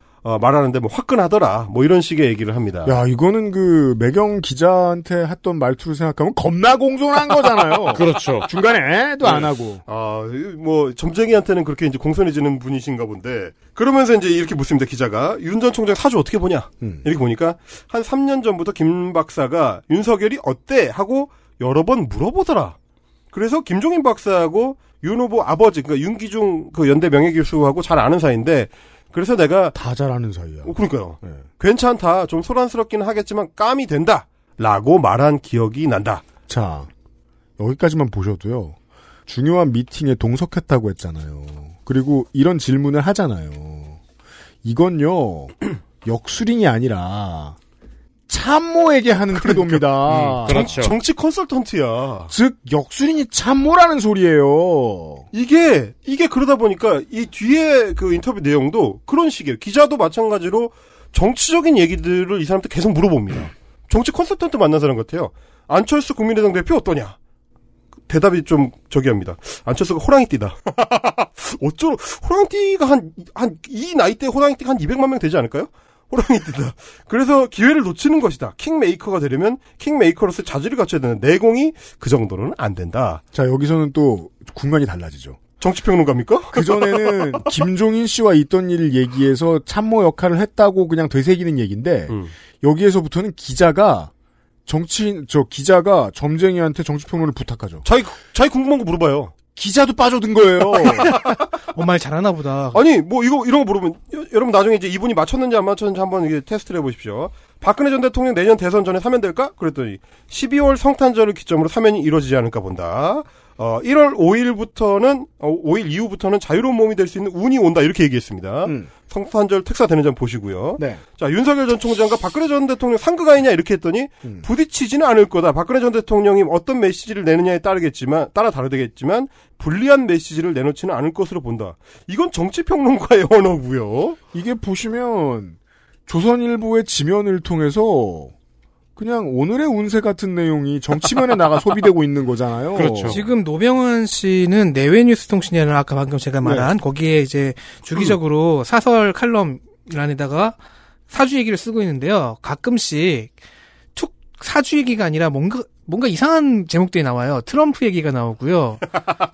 말하는데 뭐 화끈하더라. 뭐 이런 식의 얘기를 합니다. 야, 이거는 그 매경 기자한테 했던 말투를 생각하면 겁나 공손한 거잖아요. 그렇죠. 중간에 도 안 하고. 뭐 점쟁이한테는 그렇게 이제 공손해지는 분이신가 본데. 그러면서 이제 이렇게 묻습니다. 기자가. 윤 전 총장 사주 어떻게 보냐? 이렇게 보니까 한 3년 전부터 김 박사가 윤석열이 어때? 하고 여러 번 물어보더라. 그래서 김종인 박사하고 윤 후보 아버지, 그러니까 윤기중 그 연대 명예교수하고 잘 아는 사이인데 그래서 내가 다 잘 아는 사이야. 그러니까요. 네. 괜찮다. 좀 소란스럽긴 하겠지만 까미 된다. 라고 말한 기억이 난다. 자, 여기까지만 보셔도요. 중요한 미팅에 동석했다고 했잖아요. 그리고 이런 질문을 하잖아요. 이건요. 역술인이 아니라 참모에게 하는 태도입니다. 그렇죠. 정치 컨설턴트야. 즉 역술인이 참모라는 소리예요. 이게 그러다 보니까 이 뒤에 그 인터뷰 내용도 그런 식이에요. 기자도 마찬가지로 정치적인 얘기들을 이 사람한테 계속 물어봅니다. 정치 컨설턴트 만난 사람 같아요. 안철수 국민의당 대표 어떠냐? 대답이 좀 저기 합니다. 안철수가 호랑이띠다. 어쩌 호랑이띠가 이 나이대 호랑이띠가 한 200만 명 되지 않을까요? 호랑이띠다. 그래서 기회를 놓치는 것이다. 킹메이커가 되려면 킹메이커로서 자질을 갖춰야 되는 내공이 그 정도로는 안 된다. 자, 여기서는 또 국면이 달라지죠. 정치평론가입니까? 그전에는 김종인 씨와 있던 일을 얘기해서 참모 역할을 했다고 그냥 되새기는 얘기인데 여기에서부터는 기자가 정치인, 저 기자가 점쟁이한테 정치평론을 부탁하죠. 자기 궁금한 거 물어봐요. 기자도 빠져든 거예요. 말 잘하나 보다. 아니, 뭐, 이런 거 물어보면, 여러분 나중에 이제 이분이 맞췄는지 안 맞췄는지 한번 이게 테스트를 해보십시오. 박근혜 전 대통령 내년 대선 전에 사면될까? 그랬더니, 12월 성탄절을 기점으로 사면이 이루어지지 않을까 본다. 1월 5일부터는, 5일 이후부터는 자유로운 몸이 될 수 있는 운이 온다. 이렇게 얘기했습니다. 성탄절 특사 되는 점 보시고요. 네. 자, 윤석열 전 총장과 박근혜 전 대통령 상극아이냐 이렇게 했더니 부딪히지는 않을 거다. 박근혜 전 대통령이 어떤 메시지를 내느냐에 따라 다르겠지만 불리한 메시지를 내놓지는 않을 것으로 본다. 이건 정치평론가의 언어고요. 이게 보시면 조선일보의 지면을 통해서 그냥 오늘의 운세 같은 내용이 정치면에 나가 소비되고 있는 거잖아요. 그렇죠. 지금 노병한 씨는 내외뉴스통신이라는 아까 방금 제가 말한 네. 거기에 이제 주기적으로 사설 칼럼란에다가 사주 얘기를 쓰고 있는데요. 가끔씩 툭 사주 얘기가 아니라 뭔가 이상한 제목들이 나와요. 트럼프 얘기가 나오고요.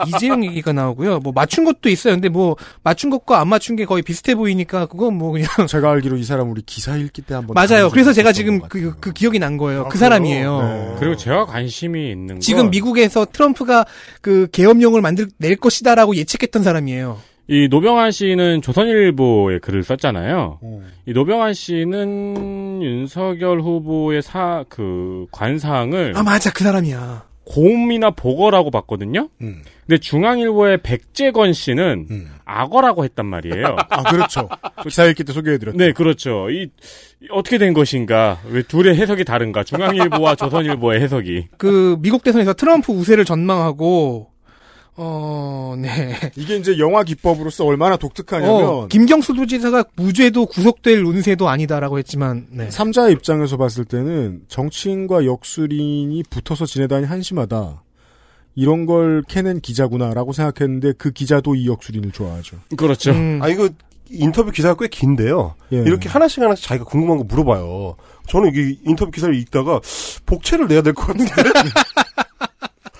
이재용 얘기가 나오고요. 뭐 맞춘 것도 있어요. 근데 뭐 맞춘 것과 안 맞춘 게 거의 비슷해 보이니까 그건 뭐 그냥. 제가 알기로 이 사람 우리 기사 읽기 때 한번. 맞아요. 그래서 제가 지금 그 기억이 난 거예요. 그 사람이에요. 네. 그리고 제가 관심이 있는 건. 지금 미국에서 트럼프가 그 계엄령을 낼 것이다라고 예측했던 사람이에요. 이 노병한 씨는 조선일보에 글을 썼잖아요. 이 노병한 씨는 윤석열 후보의 관상을. 아, 맞아. 그 사람이야. 곰이나 보거라고 봤거든요? 근데 중앙일보의 백재건 씨는 악어라고 했단 말이에요. 아, 그렇죠. 기사 읽기 때 소개해드렸죠. 네, 그렇죠. 어떻게 된 것인가? 왜 둘의 해석이 다른가? 중앙일보와 조선일보의 해석이. 그, 미국 대선에서 트럼프 우세를 전망하고, 네. 이게 이제 영화 기법으로서 얼마나 독특하냐면 김경수 도지사가 무죄도 구속될 운세도 아니다라고 했지만 네. 3자의 입장에서 봤을 때는 정치인과 역술인이 붙어서 지내다니 한심하다. 이런 걸 캐낸 기자구나라고 생각했는데 그 기자도 이 역술인을 좋아하죠. 그렇죠. 아 이거 인터뷰 기사가 꽤 긴데요. 예. 이렇게 하나씩 자기가 궁금한 거 물어봐요. 저는 이게 인터뷰 기사를 읽다가 복채를 내야 될 것 같은데.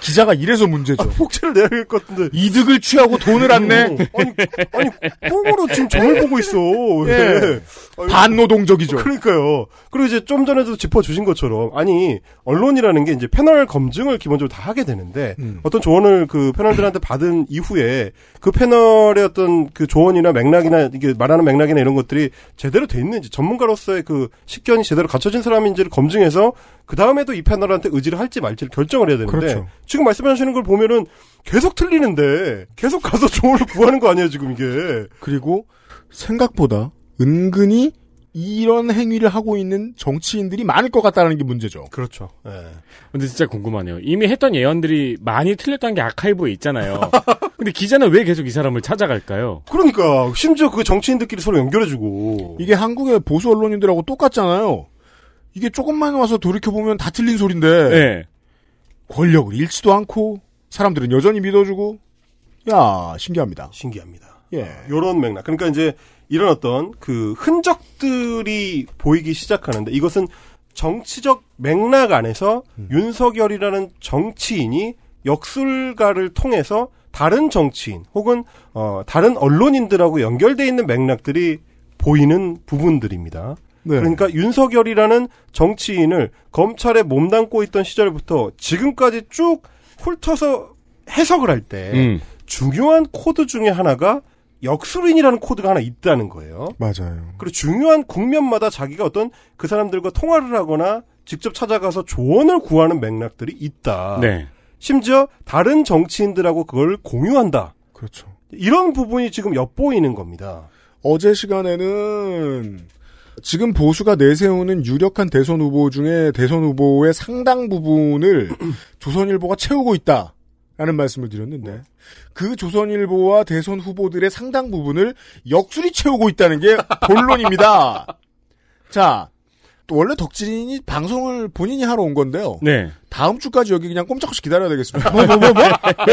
기자가 이래서 문제죠. 아, 폭제를 내야 될 것 같은데. 이득을 취하고 돈을 안 내? 아니, 뽕으로 지금 점을 보고 있어. 예. 아니, 반노동적이죠. 그러니까요. 그리고 이제 좀 전에도 짚어주신 것처럼, 아니, 언론이라는 게 이제 패널 검증을 기본적으로 다 하게 되는데, 어떤 조언을 그 패널들한테 받은 이후에, 그 패널의 어떤 그 조언이나 맥락이나, 이게 말하는 맥락이나 이런 것들이 제대로 돼 있는지, 전문가로서의 그 식견이 제대로 갖춰진 사람인지를 검증해서, 그 다음에도 이 패널한테 의지를 할지 말지를 결정을 해야 되는데, 그렇죠. 지금 말씀하시는 걸 보면은 계속 틀리는데 계속 가서 조언을 구하는 거 아니에요 지금 이게. 그리고 생각보다 은근히 이런 행위를 하고 있는 정치인들이 많을 것 같다는 게 문제죠. 그렇죠. 네. 근데 진짜 궁금하네요. 이미 했던 예언들이 많이 틀렸다는 게 아카이브에 있잖아요. 근데 기자는 왜 계속 이 사람을 찾아갈까요? 그러니까 심지어 그 정치인들끼리 서로 연결해주고. 이게 한국의 보수 언론인들하고 똑같잖아요. 이게 조금만 와서 돌이켜보면 다 틀린 소린데. 네. 권력을 잃지도 않고 사람들은 여전히 믿어주고 야 신기합니다. 예, 이런 맥락. 그러니까 이제 이런 어떤 그 흔적들이 보이기 시작하는데 이것은 정치적 맥락 안에서 윤석열이라는 정치인이 역술가를 통해서 다른 정치인 혹은 다른 언론인들하고 연결돼 있는 맥락들이 보이는 부분들입니다. 네. 그러니까 윤석열이라는 정치인을 검찰에 몸담고 있던 시절부터 지금까지 쭉 훑어서 해석을 할 때 중요한 코드 중에 하나가 역술인이라는 코드가 하나 있다는 거예요. 맞아요. 그리고 중요한 국면마다 자기가 어떤 그 사람들과 통화를 하거나 직접 찾아가서 조언을 구하는 맥락들이 있다. 네. 심지어 다른 정치인들하고 그걸 공유한다. 그렇죠. 이런 부분이 지금 엿보이는 겁니다. 어제 시간에는 지금 보수가 내세우는 유력한 대선 후보 중에 대선 후보의 상당 부분을 조선일보가 채우고 있다라는 말씀을 드렸는데 그 조선일보와 대선 후보들의 상당 부분을 역술이 채우고 있다는 게 본론입니다. 자, 또 원래 덕진이 방송을 본인이 하러 온 건데요. 네. 다음 주까지 여기 그냥 꼼짝없이 기다려야 되겠습니다.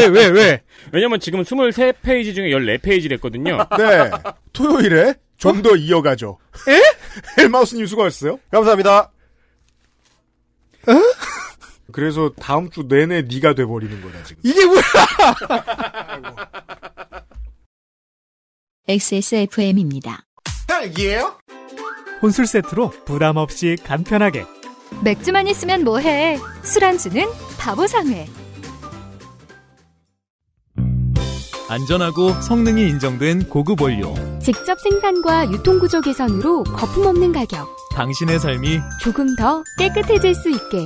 왜? 왜냐면 지금 23페이지 중에 14페이지를 했거든요. 네. 토요일에 좀 더 이어가죠. 에? 헬마우스님 수고하셨어요. 감사합니다. 에? 그래서 다음 주 내내 네가 돼버리는 거다, 지금. 이게 뭐야! XSFM입니다. 딸기예요? 혼술 세트로 부담 없이 간편하게. 맥주만 있으면 뭐해? 술안주는 바보상회. 안전하고 성능이 인정된 고급 원료. 직접 생산과 유통구조 개선으로 거품 없는 가격. 당신의 삶이 조금 더 깨끗해질 수 있게.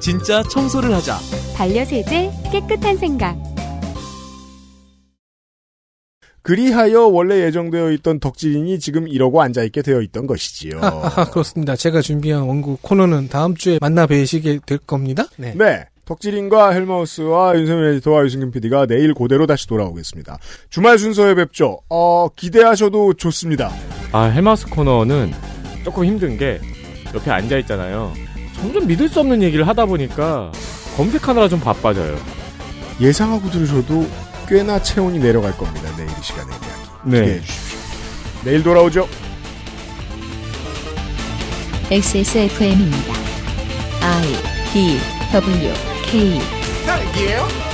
진짜 청소를 하자. 반려세제 깨끗한 생각. 그리하여 원래 예정되어 있던 덕질인이 지금 이러고 앉아있게 되어 있던 것이지요. 그렇습니다. 제가 준비한 원고 코너는 다음 주에 만나 뵈시게 될 겁니다. 네. 덕질인과 헬마우스와 윤세민 에디터와 유승균 PD가 내일 그대로 다시 돌아오겠습니다. 주말 순서에 뵙죠. 기대하셔도 좋습니다. 헬마우스 코너는 조금 힘든 게 옆에 앉아있잖아요. 점점 믿을 수 없는 얘기를 하다 보니까 검색하느라 좀 바빠져요. 예상하고 들으셔도 꽤나 체온이 내려갈 겁니다. 내일 이 시간에 이야기 기대해 주십시오. 내일 돌아오죠. XSFM입니다. I, D, W, K. 딸기예요?